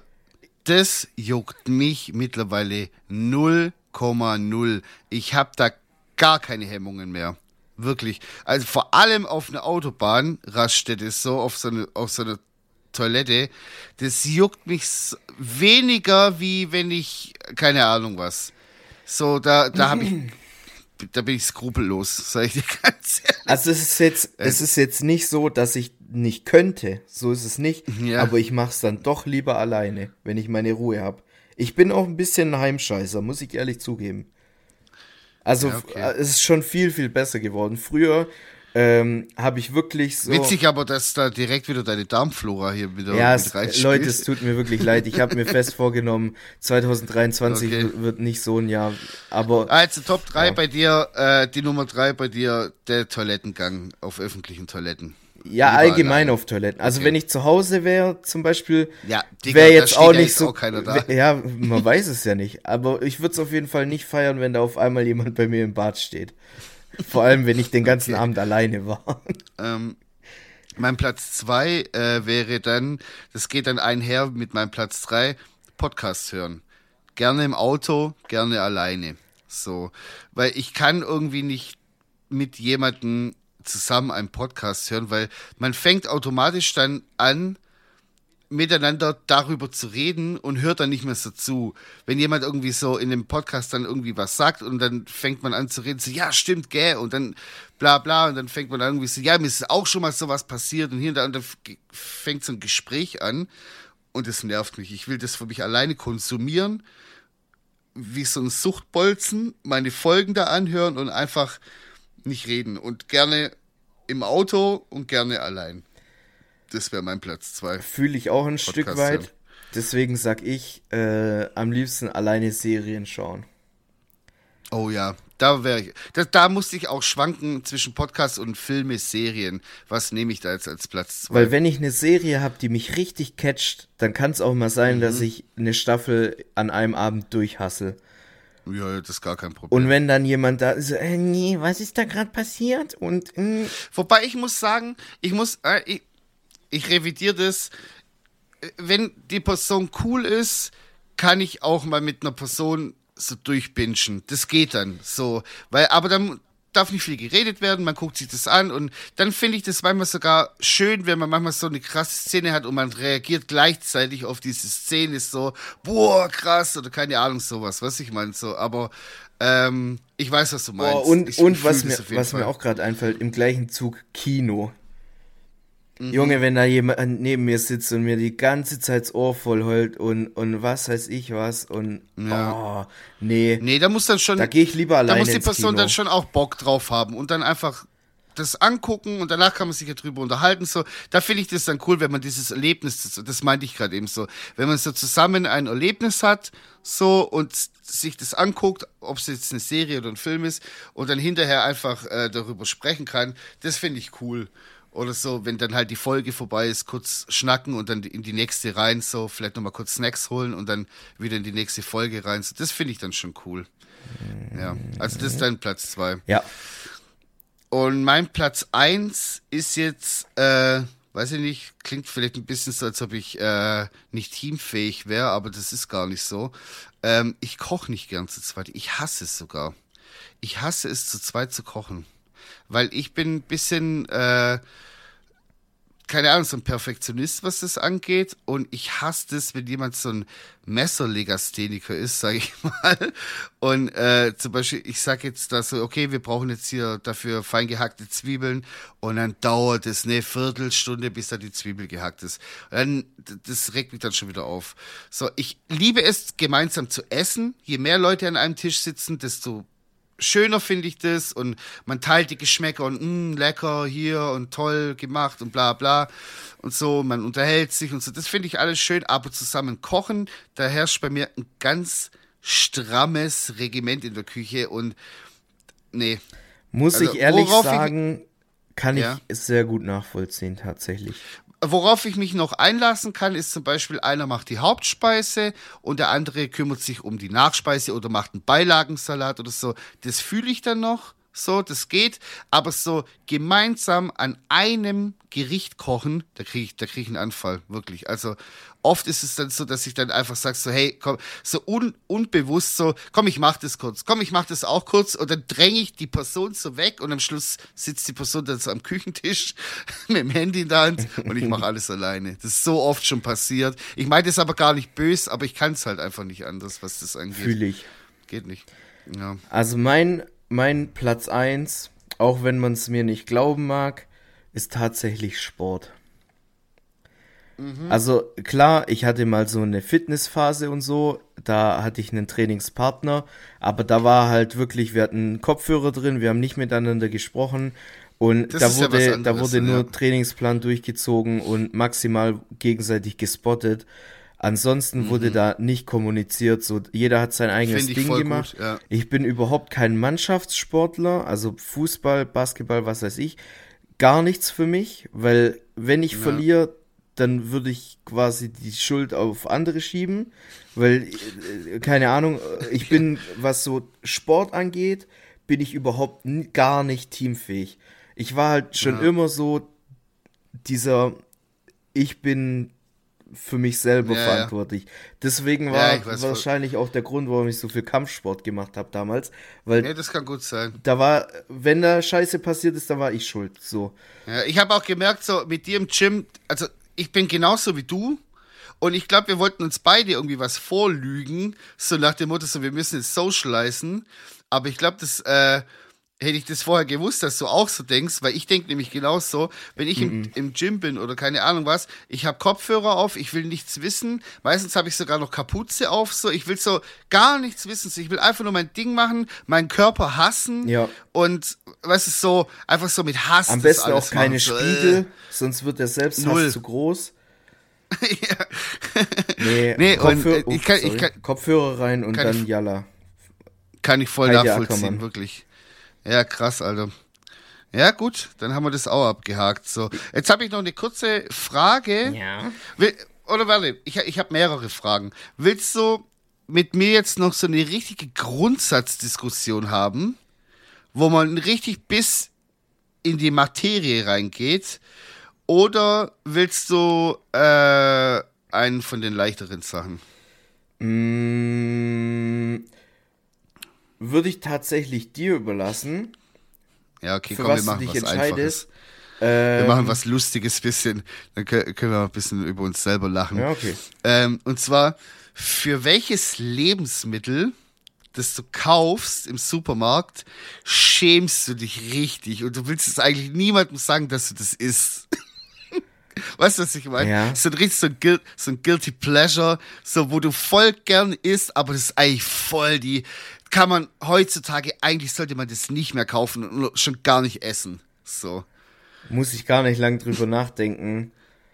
das juckt mich mittlerweile 0,0. Ich hab da gar keine Hemmungen mehr. Wirklich. Also vor allem auf einer Autobahn, Raststätte, so auf so eine Toilette, das juckt mich weniger, wie wenn ich, keine Ahnung was. So, da habe ich da bin ich skrupellos, sage ich dir ganz ehrlich. Also es ist jetzt nicht so, dass ich nicht könnte, so ist es nicht, ja. Aber ich mache es dann doch lieber alleine, wenn ich meine Ruhe habe. Ich bin auch ein bisschen ein Heimscheißer, muss ich ehrlich zugeben. Also ja, okay. Es ist schon viel, viel besser geworden. Früher habe ich wirklich so... Witzig aber, dass da direkt wieder deine Darmflora hier wieder mit reinspielt. Leute, es tut mir wirklich leid. Ich habe mir fest vorgenommen, 2023 wird nicht so ein Jahr, aber... Also Top 3 bei dir, die Nummer 3 bei dir, der Toilettengang auf öffentlichen Toiletten. Ja, lieber allgemein allein. Auf Toiletten. Also wenn ich zu Hause wäre zum Beispiel, wäre jetzt auch nicht so... Auch keiner da. Ja, man weiß es ja nicht. Aber ich würde es auf jeden Fall nicht feiern, wenn da auf einmal jemand bei mir im Bad steht. Vor allem, wenn ich den ganzen Abend alleine war. Mein Platz 2 wäre dann, das geht dann einher mit meinem Platz 3, Podcast hören. Gerne im Auto, gerne alleine. So, weil ich kann irgendwie nicht mit jemandem zusammen einen Podcast hören, weil man fängt automatisch dann an, miteinander darüber zu reden und hört dann nicht mehr so zu. Wenn jemand irgendwie so in dem Podcast dann irgendwie was sagt und dann fängt man an zu reden, so, ja, stimmt, gell, und dann bla bla, und dann fängt man an irgendwie so, ja, mir ist auch schon mal sowas passiert und hier und da fängt so ein Gespräch an und das nervt mich. Ich will das für mich alleine konsumieren, wie so ein Suchtbolzen, meine Folgen da anhören und einfach nicht reden und gerne im Auto und gerne allein. Das wäre mein Platz 2. Fühle ich auch ein Podcast Stück weit. Hören. Deswegen sag ich, am liebsten alleine Serien schauen. Oh ja, da wäre ich. Da musste ich auch schwanken zwischen Podcasts und Filme, Serien. Was nehme ich da jetzt als Platz 2? Weil wenn ich eine Serie habe, die mich richtig catcht, dann kann es auch mal sein, dass ich eine Staffel an einem Abend durchhassel. Ja, das ist gar kein Problem. Und wenn dann jemand da ist, nee, was ist da gerade passiert? Und wobei ich muss sagen, ich revidiere das. Wenn die Person cool ist, kann ich auch mal mit einer Person so durchbingen. Das geht dann so. Aber dann darf nicht viel geredet werden, man guckt sich das an und dann finde ich das manchmal sogar schön, wenn man manchmal so eine krasse Szene hat und man reagiert gleichzeitig auf diese Szene so, boah, krass oder keine Ahnung, sowas, was ich meine so, aber ich weiß, was du meinst. Oh, und was mir auch gerade einfällt, im gleichen Zug Kino. Junge, wenn da jemand neben mir sitzt und mir die ganze Zeit das Ohr voll heult und was weiß ich was und oh, nee. Nee, da muss dann schon... Da gehe ich lieber alleine. Da muss die Person dann schon auch Bock drauf haben und dann einfach das angucken und danach kann man sich ja drüber unterhalten. So, da finde ich das dann cool, wenn man dieses Erlebnis, das meinte ich gerade eben so, wenn man so zusammen ein Erlebnis hat so und sich das anguckt, ob es jetzt eine Serie oder ein Film ist und dann hinterher einfach darüber sprechen kann, das finde ich cool. Oder so, wenn dann halt die Folge vorbei ist, kurz schnacken und dann in die nächste rein, so vielleicht nochmal kurz Snacks holen und dann wieder in die nächste Folge rein. So, das finde ich dann schon cool. Ja, also das ist dein Platz 2. Ja. Und mein Platz 1 ist jetzt, weiß ich nicht, klingt vielleicht ein bisschen so, als ob ich nicht teamfähig wäre, aber das ist gar nicht so. Ich koche nicht gern zu zweit. Ich hasse es sogar. Ich hasse es, zu zweit zu kochen. Weil ich bin ein bisschen, keine Ahnung, so ein Perfektionist, was das angeht. Und ich hasse das, wenn jemand so ein Messerlegastheniker ist, sage ich mal. Und zum Beispiel, ich sage jetzt da so, okay, wir brauchen jetzt hier dafür fein gehackte Zwiebeln. Und dann dauert es eine Viertelstunde, bis da die Zwiebel gehackt ist. Und dann, das regt mich dann schon wieder auf. So, ich liebe es, gemeinsam zu essen. Je mehr Leute an einem Tisch sitzen, desto schöner finde ich das und man teilt die Geschmäcker und lecker hier und toll gemacht und bla bla und so, man unterhält sich und so, das finde ich alles schön, aber zusammen kochen, da herrscht bei mir ein ganz strammes Regiment in der Küche und nee. Muss also, ich ehrlich sagen, kann ich sehr gut nachvollziehen tatsächlich. Worauf ich mich noch einlassen kann, ist zum Beispiel, einer macht die Hauptspeise und der andere kümmert sich um die Nachspeise oder macht einen Beilagensalat oder so. Das fühle ich dann noch so, das geht. Aber so gemeinsam an einem Gericht kochen, da krieg ich einen Anfall, wirklich. Also oft ist es dann so, dass ich dann einfach sage, so hey, komm, so unbewusst so, komm, ich mach das kurz, komm, ich mach das auch kurz und dann dränge ich die Person so weg und am Schluss sitzt die Person dann so am Küchentisch mit dem Handy in der Hand und ich mache alles alleine. Das ist so oft schon passiert. Ich meine das aber gar nicht böse, aber ich kann es halt einfach nicht anders, was das angeht. Fühl ich. Geht nicht. Ja. Also mein Mein Platz 1, auch wenn man es mir nicht glauben mag, ist tatsächlich Sport. Mhm. Also klar, ich hatte mal so eine Fitnessphase und so, da hatte ich einen Trainingspartner, aber da war halt wirklich, wir hatten einen Kopfhörer drin, wir haben nicht miteinander gesprochen und da wurde nur Trainingsplan durchgezogen und maximal gegenseitig gespottet. Ansonsten wurde da nicht kommuniziert, so jeder hat sein eigenes Ding gemacht. Gut, ja. Ich bin überhaupt kein Mannschaftssportler, also Fußball, Basketball, was weiß ich, gar nichts für mich, weil wenn ich verliere, dann würde ich quasi die Schuld auf andere schieben, weil, keine Ahnung, ich bin, was so Sport angeht, bin ich überhaupt gar nicht teamfähig. Ich war halt schon immer so dieser, ich bin für mich selber verantwortlich. Deswegen war wahrscheinlich auch der Grund, warum ich so viel Kampfsport gemacht habe damals. Weil das kann gut sein. Da war, wenn da Scheiße passiert ist, dann war ich schuld. So. Ja, ich habe auch gemerkt, so mit dir im Gym, also ich bin genauso wie du und ich glaube, wir wollten uns beide irgendwie was vorlügen, so nach dem Motto, so wir müssen jetzt socialisen, aber ich glaube, das hätte ich das vorher gewusst, dass du auch so denkst, weil ich denke nämlich genauso, wenn ich im Gym bin oder keine Ahnung was, ich habe Kopfhörer auf, ich will nichts wissen, meistens habe ich sogar noch Kapuze auf, so, ich will so gar nichts wissen, so, ich will einfach nur mein Ding machen, meinen Körper hassen und, weißt du, so, einfach so mit Hass. Am besten auch keine Spiegel, sonst wird der Selbsthass zu groß. Nee, Kopfhörer rein und dann Jalla. Kann ich voll nachvollziehen, wirklich. Ja, krass, Alter. Ja, gut, dann haben wir das auch abgehakt. So, jetzt habe ich noch eine kurze Frage. Ja. Ich habe mehrere Fragen. Willst du mit mir jetzt noch so eine richtige Grundsatzdiskussion haben, wo man richtig bis in die Materie reingeht? Oder willst du einen von den leichteren Sachen? Würde ich tatsächlich dir überlassen. Ja, okay, komm, wir machen was Einfaches. Wir machen was Lustiges bisschen. Dann können wir ein bisschen über uns selber lachen. Ja, okay. Und zwar, für welches Lebensmittel, das du kaufst im Supermarkt, schämst du dich richtig und du willst es eigentlich niemandem sagen, dass du das isst. Weißt du, was ich meine? Ja. So ein richtig so ein Guilty Pleasure, so wo du voll gern isst, aber das ist eigentlich voll die, kann man heutzutage, eigentlich sollte man das nicht mehr kaufen und schon gar nicht essen. So. Muss ich gar nicht lang drüber nachdenken.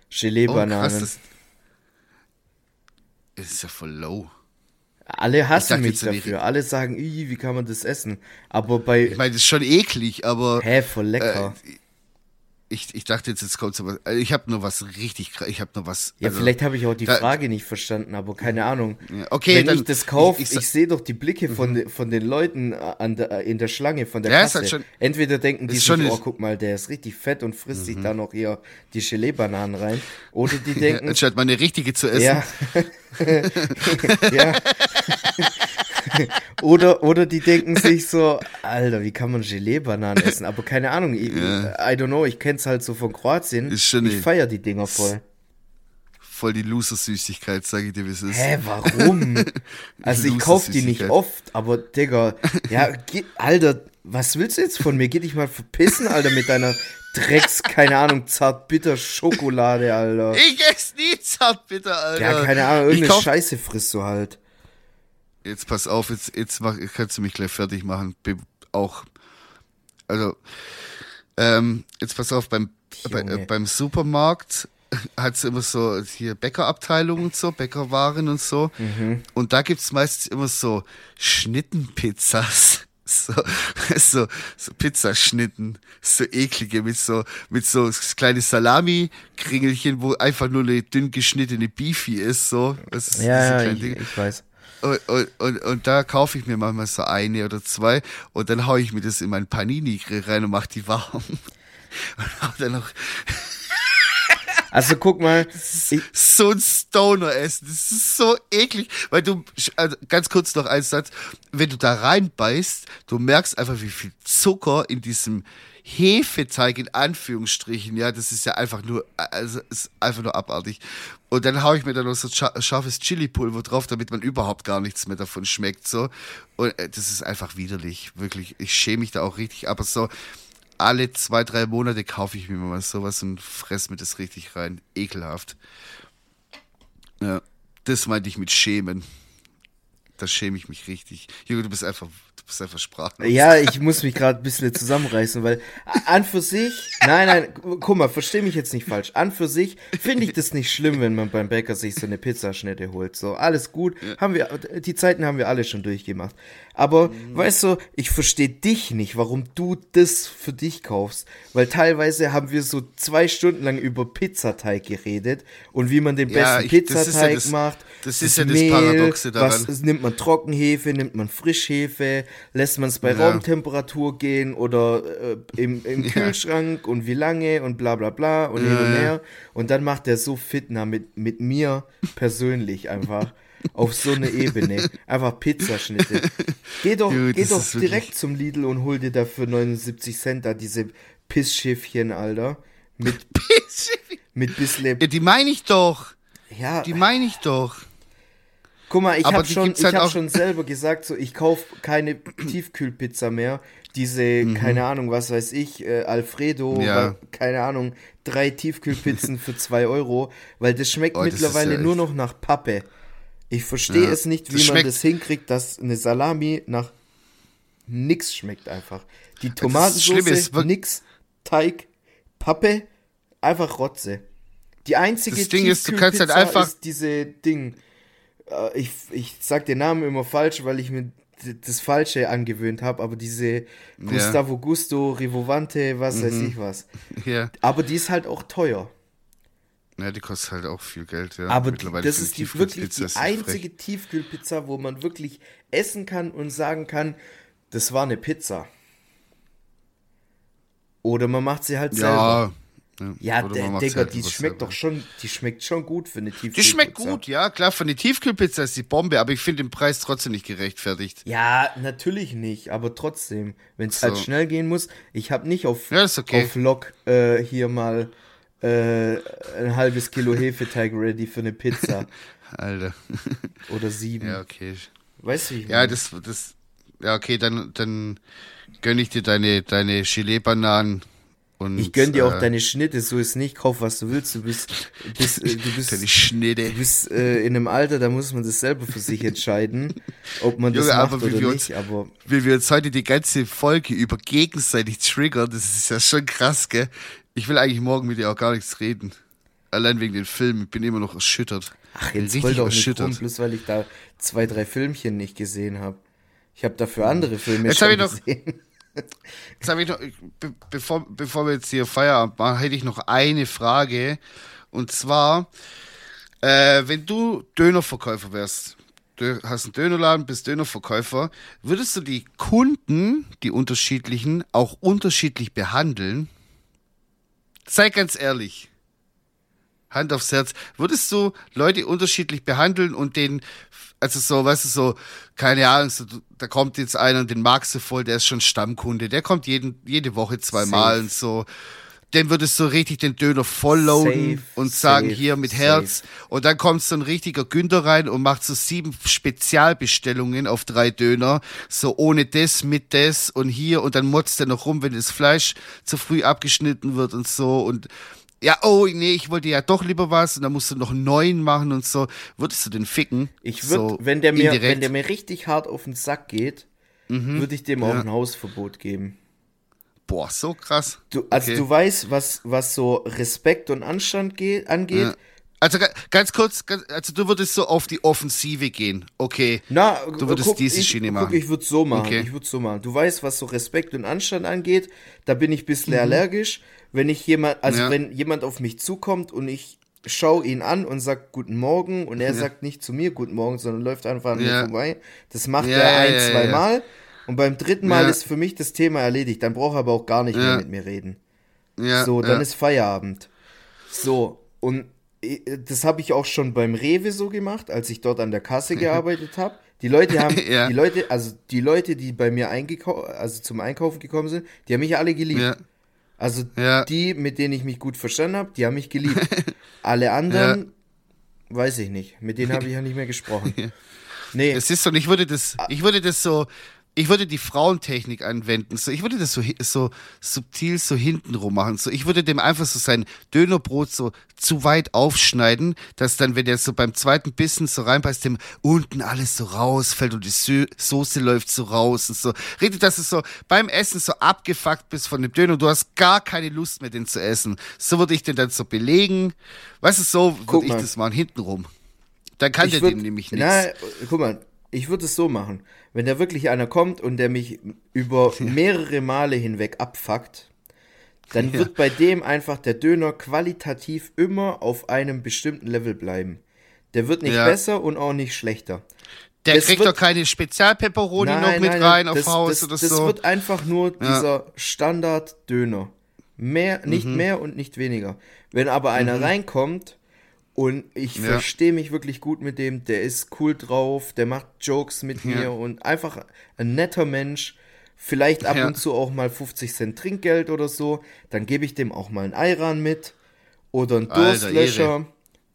Gelee-Bananen. Das ist ja voll low. Alle hassen mich dafür. Alle sagen, wie kann man das essen? Aber bei... Ich meine, das ist schon eklig, aber... voll lecker. Ich dachte jetzt kommt sowas. Also ich habe nur was richtig. Ja, also, vielleicht habe ich auch die Frage nicht verstanden, aber keine Ahnung. Okay, wenn dann, ich das kaufe, ich sehe doch die Blicke von den Leuten in der Schlange von der Kasse. Halt schon, entweder denken die sich, guck mal, der ist richtig fett und frisst sich da noch eher die Gelee-Bananen rein. Oder die denken... Anstatt mal eine richtige zu essen. Ja. Ja. Oder die denken sich so, Alter, wie kann man Gelee-Bananen essen? Aber keine Ahnung, I don't know, ich kenn's halt so von Kroatien. Ich feier die Dinger voll. Voll die Loser-Süßigkeit, sag ich dir, wie es ist. Warum? Also ich kauf die nicht oft, aber Digga, Alter, was willst du jetzt von mir? Geh dich mal verpissen, Alter, mit deiner keine Ahnung, Zartbitter-Schokolade, Alter. Ich esse nie Zartbitter, Alter. Ja, keine Ahnung, irgendeine Scheiße frisst du halt. Jetzt pass auf, kannst du mich gleich fertig machen. Jetzt pass auf, beim Supermarkt hat's immer so hier Bäckerabteilungen und so, Bäckerwaren und so. Und da gibt's meistens immer so Schnittenpizzas. So Pizzaschnitten, so eklige, mit so kleine Salami-Kringelchen, wo einfach nur eine dünn geschnittene Beefy ist. So. Das ist ich weiß. Und da kaufe ich mir manchmal so eine oder zwei und dann haue ich mir das in meinen Panini rein und mache die warm. Und hau dann noch Also guck mal. So ein Stoner-Essen, das ist so eklig, weil du, also ganz kurz noch einen Satz, wenn du da reinbeißt, du merkst einfach, wie viel Zucker in diesem Hefeteig in Anführungsstrichen, ja, das ist ja einfach nur, also ist einfach nur abartig. Und dann haue ich mir dann noch so scharfes Chili-Pulver drauf, damit man überhaupt gar nichts mehr davon schmeckt, so. Und das ist einfach widerlich, wirklich. Ich schäme mich da auch richtig, aber so alle 2-3 Monate kaufe ich mir mal sowas und fress mir das richtig rein. Ekelhaft. Ja, das meinte ich mit schämen. Da schäme ich mich richtig. Junge, du bist einfach sprachlos. Ja, ich muss mich gerade ein bisschen zusammenreißen, weil an für sich, nein, guck mal, versteh mich jetzt nicht falsch. An für sich finde ich das nicht schlimm, wenn man beim Bäcker sich so eine Pizzaschnitte holt. So, alles gut. Ja. Die Zeiten haben wir alle schon durchgemacht. Aber, weißt du, ich verstehe dich nicht, warum du das für dich kaufst. Weil teilweise haben wir so 2 Stunden lang über Pizzateig geredet und wie man den besten Pizzateig macht. Das ist ja das Paradoxe daran. Nimmt man Trockenhefe, nimmt man Frischhefe, lässt man es bei Raumtemperatur gehen oder im Kühlschrank und wie lange und bla bla bla und hin und her. Und dann macht der so Fitna mit mir persönlich einfach. Auf so eine Ebene. Einfach Pizzaschnitte. Geh doch direkt zum Lidl und hol dir dafür 79 Cent da diese Pissschiffchen, Alter. Mit Bissle. Ja, die meine ich doch. Ja. Die meine ich doch. Guck mal, ich hab schon selber gesagt, so, ich kauf keine Tiefkühlpizza mehr. Diese, keine Ahnung, was weiß ich, Alfredo, weil, keine Ahnung, 3 Tiefkühlpizzen für 2 €, weil das schmeckt mittlerweile nur noch nach Pappe. Ich verstehe es nicht, wie man das hinkriegt, dass eine Salami nach nix schmeckt einfach. Die Tomatensauce, nix, Teig, Pappe, einfach Rotze. Die einzige Tiefkühlpizza ist diese Ding. Ich sag den Namen immer falsch, weil ich mir das Falsche angewöhnt habe, aber diese Gustavo Gusto, Rivovante, was weiß ich was. Ja. Aber die ist halt auch teuer. Ja, die kostet halt auch viel Geld, ja. Aber das ist wirklich die einzige Tiefkühlpizza, wo man wirklich essen kann und sagen kann, das war eine Pizza. Oder man macht sie halt selber. Ja, Digga, die schmeckt doch schon, gut für eine Tiefkühlpizza. Die schmeckt gut, ja, klar, für eine Tiefkühlpizza ist die Bombe, aber ich finde den Preis trotzdem nicht gerechtfertigt. Ja, natürlich nicht, aber trotzdem, wenn es halt schnell gehen muss, ich habe nicht auf Lock hier mal ein halbes Kilo Hefeteig ready für eine Pizza. Alter. Oder 7. Ja, okay. Weißt du, wie ich meine? Ja, okay, dann gönn ich dir deine Gelee-Bananen und... Ich gönn dir auch deine Schnitte, so ist nicht, kauf was du willst, du bist deine Schnitte. Du bist in einem Alter, da muss man das selber für sich entscheiden, ob man das macht oder nicht, aber... Wie wir uns heute die ganze Folge über gegenseitig triggern, das ist ja schon krass, gell? Ich will eigentlich morgen mit dir auch gar nichts reden. Allein wegen den Filmen. Ich bin immer noch erschüttert. Ach, jetzt voll doch nicht rum, bloß weil ich da 2-3 Filmchen nicht gesehen habe. Ich habe dafür andere Filme jetzt schon gesehen. Jetzt habe ich noch, bevor wir jetzt hier Feierabend machen, hätte ich noch eine Frage. Und zwar, wenn du Dönerverkäufer wärst, du hast einen Dönerladen, bist Dönerverkäufer, würdest du die Kunden, die unterschiedlichen, auch unterschiedlich behandeln? Sei ganz ehrlich, Hand aufs Herz, würdest du Leute unterschiedlich behandeln und denen, also so, weißt du, so, keine Ahnung, so, da kommt jetzt einer und den magst du voll, der ist schon Stammkunde, der kommt jede Woche zweimal und so, den würdest du richtig den Döner vollloaden und sagen, hier mit Herz und dann kommt so ein richtiger Günther rein und macht so 7 Spezialbestellungen auf 3 Döner, so ohne das, mit das und hier und dann motzt er noch rum, wenn das Fleisch zu früh abgeschnitten wird und so und ja, oh nee, ich wollte ja doch lieber was und dann musst du noch 9 machen und so, würdest du den ficken? Ich würde, so wenn der mir richtig hart auf den Sack geht, würde ich dem auch ein Hausverbot geben. Boah, so krass. Du weißt, was so Respekt und Anstand angeht. Ja. Also ganz kurz, also du würdest so auf die Offensive gehen, okay. Na, du würdest diese Schiene machen. Guck, ich würde es so machen, Du weißt, was so Respekt und Anstand angeht, da bin ich ein bisschen allergisch. Wenn wenn jemand auf mich zukommt und ich schaue ihn an und sage Guten Morgen und er sagt nicht zu mir Guten Morgen, sondern läuft einfach an mir vorbei, das macht er 1-2 Mal. Und beim 3. Mal ist für mich das Thema erledigt. Dann braucht er aber auch gar nicht mehr mit mir reden. Ja, so, dann ist Feierabend. So, Und das habe ich auch schon beim Rewe so gemacht, als ich dort an der Kasse gearbeitet habe. Die Leute haben, ja. die Leute, die bei mir zum Einkaufen gekommen sind, die haben mich alle geliebt. Ja. Also die, mit denen ich mich gut verstanden habe, die haben mich geliebt. Alle anderen, weiß ich nicht. Mit denen habe ich ja nicht mehr gesprochen. Ja. Nee. Es ist so, ich würde die Frauentechnik anwenden. So, ich würde das so subtil so hintenrum machen. So, ich würde dem einfach so sein Dönerbrot so zu weit aufschneiden, dass dann, wenn der so beim zweiten Bissen so reinbeißt, dem unten alles so rausfällt und die Soße läuft so raus und so. Richtig, dass du so beim Essen so abgefuckt bist von dem Döner und du hast gar keine Lust mehr, den zu essen. So würde ich den dann so belegen. Weißt du, so würde ich das machen, hintenrum. Dann kann der dem nämlich nichts. Na, guck mal. Ich würde es so machen, wenn da wirklich einer kommt und der mich über mehrere Male hinweg abfuckt, dann wird bei dem einfach der Döner qualitativ immer auf einem bestimmten Level bleiben. Der wird nicht besser und auch nicht schlechter. Der kriegt doch keine Spezialpepperoni noch mit rein auf Haus oder so. Das wird einfach nur dieser Standard-Döner. Nicht mehr und nicht weniger. Wenn aber einer reinkommt... Und ich verstehe mich wirklich gut mit dem, der ist cool drauf, der macht Jokes mit mir und einfach ein netter Mensch, vielleicht ab und zu auch mal 50 Cent Trinkgeld oder so, dann gebe ich dem auch mal einen Ayran mit oder einen Durstlöscher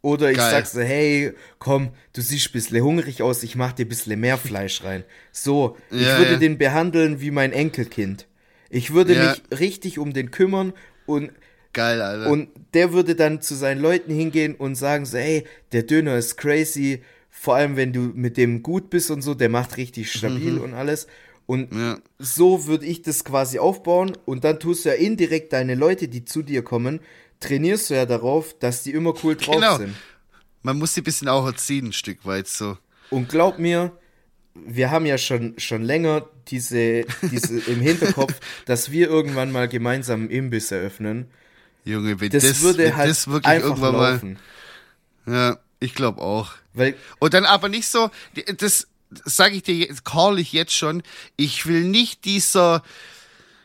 oder ich sag so, hey, komm, du siehst ein bisschen hungrig aus, ich mach dir ein bisschen mehr Fleisch rein. So, ich würde den behandeln wie mein Enkelkind. Ich würde mich richtig um den kümmern und geil, Alter. Und der würde dann zu seinen Leuten hingehen und sagen so, ey, der Döner ist crazy, vor allem wenn du mit dem gut bist und so, der macht richtig stabil und alles. Und so würde ich das quasi aufbauen und dann tust du ja indirekt deine Leute, die zu dir kommen, trainierst du ja darauf, dass die immer cool drauf sind. Man muss die ein bisschen auch erziehen, ein Stück weit so. Und glaub mir, wir haben ja schon länger diese im Hinterkopf, dass wir irgendwann mal gemeinsam einen Imbiss eröffnen. Junge, wenn das würde halt das wirklich einfach irgendwann laufen. Mal. Ja, ich glaube auch. Und dann aber nicht so, das sage ich dir, call ich jetzt schon, ich will nicht dieser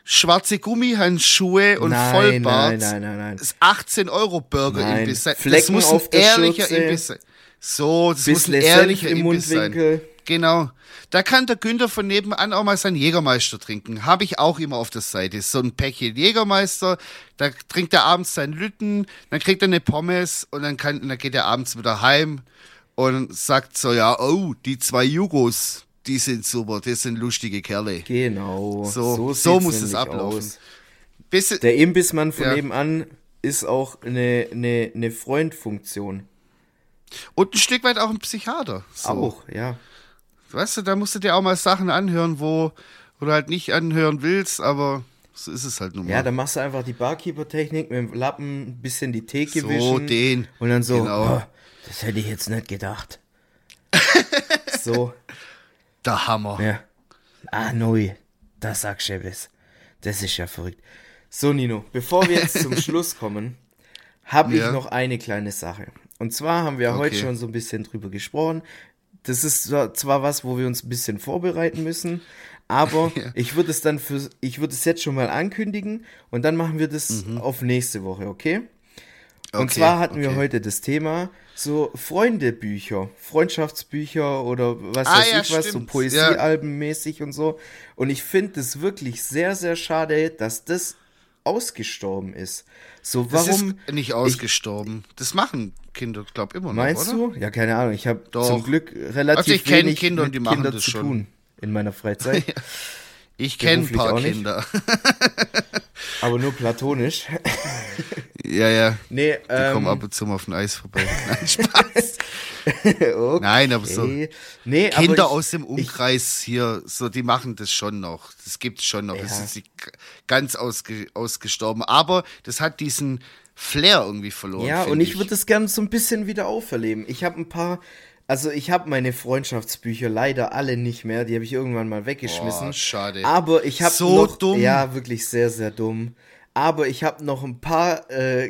schwarze Gummihandschuhe und Vollbart. Nein. Das 18-Euro-Burger Imbiss sein. Das muss ein ehrlicher Imbiss sein. So, das muss ein ehrlicher Imbiss sein. Genau. Da kann der Günther von nebenan auch mal seinen Jägermeister trinken. Habe ich auch immer auf der Seite. So ein Päckchen Jägermeister, da trinkt er abends seinen Lütten, dann kriegt er eine Pommes und dann geht er abends wieder heim und sagt so, ja, oh, die 2 Jugos, die sind super, das sind lustige Kerle. Genau. So muss es ablaufen. Der Imbissmann von nebenan ist auch eine Freundfunktion. Und ein Stück weit auch ein Psychiater. So. Auch, ja. Weißt du, da musst du dir auch mal Sachen anhören, wo du halt nicht anhören willst, aber so ist es halt nun mal. Ja, dann machst du einfach die Barkeeper-Technik mit dem Lappen, ein bisschen die Theke wischen. So, den. Und dann so, genau. Das hätte ich jetzt nicht gedacht. So. Der Hammer. Ja. Ah, neu. Das sagst du was. Das ist ja verrückt. So, Nino, bevor wir jetzt zum Schluss kommen, habe ich noch eine kleine Sache. Und zwar haben wir heute schon so ein bisschen drüber gesprochen. Das ist zwar was, wo wir uns ein bisschen vorbereiten müssen, aber ich würde es jetzt schon mal ankündigen und dann machen wir das auf nächste Woche, okay? Und zwar hatten wir heute das Thema so Freundebücher, Freundschaftsbücher oder was weiß ich was, so Poesiealbenmäßig und so. Und ich finde es wirklich sehr, sehr schade, dass das ausgestorben ist. So, warum das ist nicht ausgestorben. Das machen Kinder, glaube ich, immer noch, meinst oder? Meinst du? Ja, keine Ahnung. Ich habe zum Glück relativ wenig Kinder, mit die machen Kindern das zu schon. Tun in meiner Freizeit. Ich kenne ein paar Kinder. Aber nur platonisch. Ja. Nee, die kommen ab und zu mal auf dem Eis vorbei. Nein, Spaß. Okay. Nein, aber so Kinder aber aus dem Umkreis hier, so die machen das schon noch. Das gibt es schon noch. Es ist nicht ganz ausgestorben. Aber das hat diesen Flair irgendwie verloren. Ja, und ich würde das gerne so ein bisschen wieder auferleben. Ich habe ich habe meine Freundschaftsbücher leider alle nicht mehr. Die habe ich irgendwann mal weggeschmissen. Oh, schade. Aber ich habe so noch, dumm. Ja, wirklich sehr, sehr dumm. Aber ich habe noch ein paar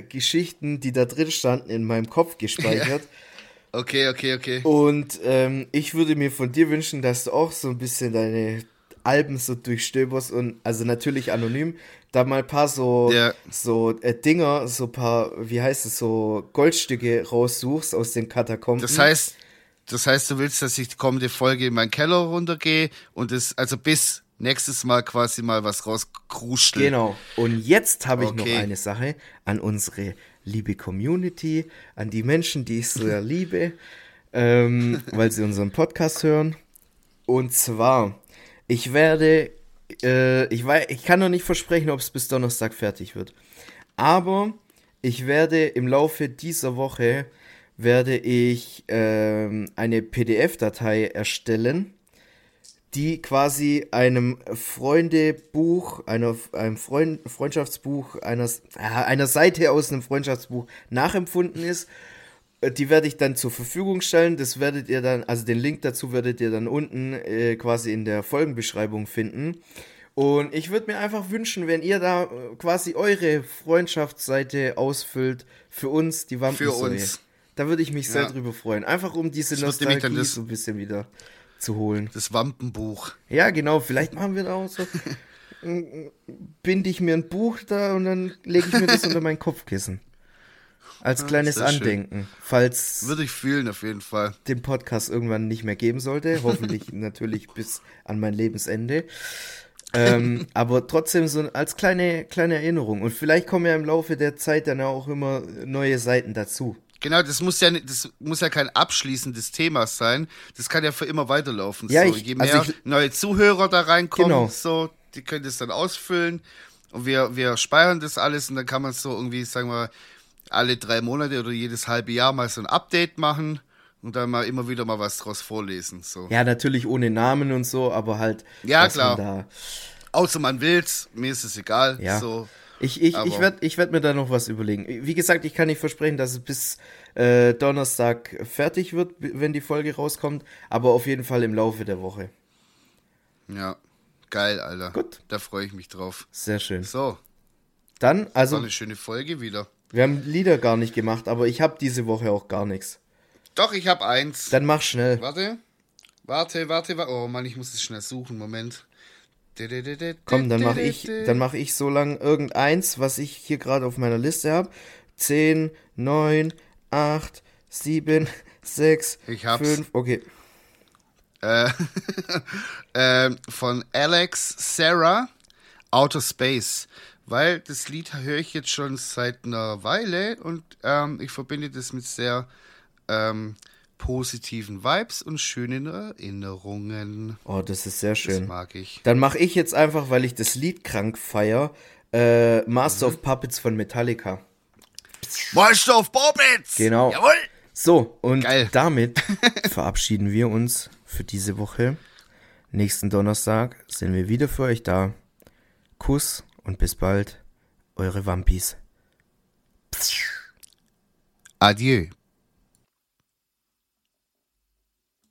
Geschichten, die da drin standen, in meinem Kopf gespeichert. Okay. Und ich würde mir von dir wünschen, dass du auch so ein bisschen deine Alben so durchstöberst und also natürlich anonym, da mal ein paar Dinger, so ein paar, wie heißt es, so Goldstücke raussuchst aus den Katakomben. Das heißt, du willst, dass ich die kommende Folge in meinen Keller runtergehe und es, also bis nächstes Mal quasi mal was rauskruschel. Genau. Und jetzt habe ich noch eine Sache an unsere liebe Community, an die Menschen, die ich sehr liebe, weil sie unseren Podcast hören. Und zwar, ich werde, ich kann noch nicht versprechen, ob es bis Donnerstag fertig wird. Aber ich werde im Laufe dieser Woche eine PDF-Datei erstellen, die quasi einer Seite aus einem Freundschaftsbuch nachempfunden ist. Die werde ich dann zur Verfügung stellen. Das werdet ihr dann, also den Link dazu werdet ihr dann unten quasi in der Folgenbeschreibung finden. Und ich würde mir einfach wünschen, wenn ihr da quasi eure Freundschaftsseite ausfüllt für uns, die Wampensäue. Für uns. Da würde ich mich sehr drüber freuen. Einfach um diese Nostalgie so ein bisschen wieder zu holen. Das Wampenbuch. Ja, genau. Vielleicht machen wir da auch so. Binde ich mir ein Buch da und dann lege ich mir das unter mein Kopfkissen. Als kleines Andenken. Schön. Falls würde ich fühlen, auf jeden Fall. Den Podcast irgendwann nicht mehr geben sollte. Hoffentlich natürlich bis an mein Lebensende. Aber trotzdem so als kleine Erinnerung. Und vielleicht kommen ja im Laufe der Zeit dann auch immer neue Seiten dazu. Genau, das muss ja kein abschließendes Thema sein. Das kann ja für immer weiterlaufen. Ja, so, je mehr neue Zuhörer da reinkommen, so, die können das dann ausfüllen und wir speichern das alles und dann kann man so irgendwie, sagen wir, alle 3 Monate oder jedes halbe Jahr mal so ein Update machen und dann mal immer wieder mal was draus vorlesen. So. Ja, natürlich ohne Namen und so, aber halt. Ja, klar. Außer man will's, mir ist es egal. Ja. So. Ich werd mir da noch was überlegen. Wie gesagt, ich kann nicht versprechen, dass es bis Donnerstag fertig wird, wenn die Folge rauskommt, aber auf jeden Fall im Laufe der Woche. Ja, geil, Alter. Gut. Da freue ich mich drauf. Sehr schön. So. Dann, also. Das war eine schöne Folge wieder. Wir haben Lieder gar nicht gemacht, aber ich habe diese Woche auch gar nichts. Doch, ich habe eins. Dann mach schnell. Warte. Oh Mann, ich muss es schnell suchen. Moment. Komm, dann mach ich so lang irgendeins, was ich hier gerade auf meiner Liste habe. 10, 9, 8, 7, 6, 5, okay. Von Alex Sarah, Outer Space. Weil das Lied höre ich jetzt schon seit einer Weile und ich verbinde das mit sehr positiven Vibes und schönen Erinnerungen. Oh, das ist sehr schön. Das mag ich. Dann mache ich jetzt einfach, weil ich das Lied krank feiere, Master of Puppets von Metallica. Master of Puppets! Genau. Jawohl! So, und damit verabschieden wir uns für diese Woche. Nächsten Donnerstag sind wir wieder für euch da. Kuss und bis bald, eure Wampis. Adieu.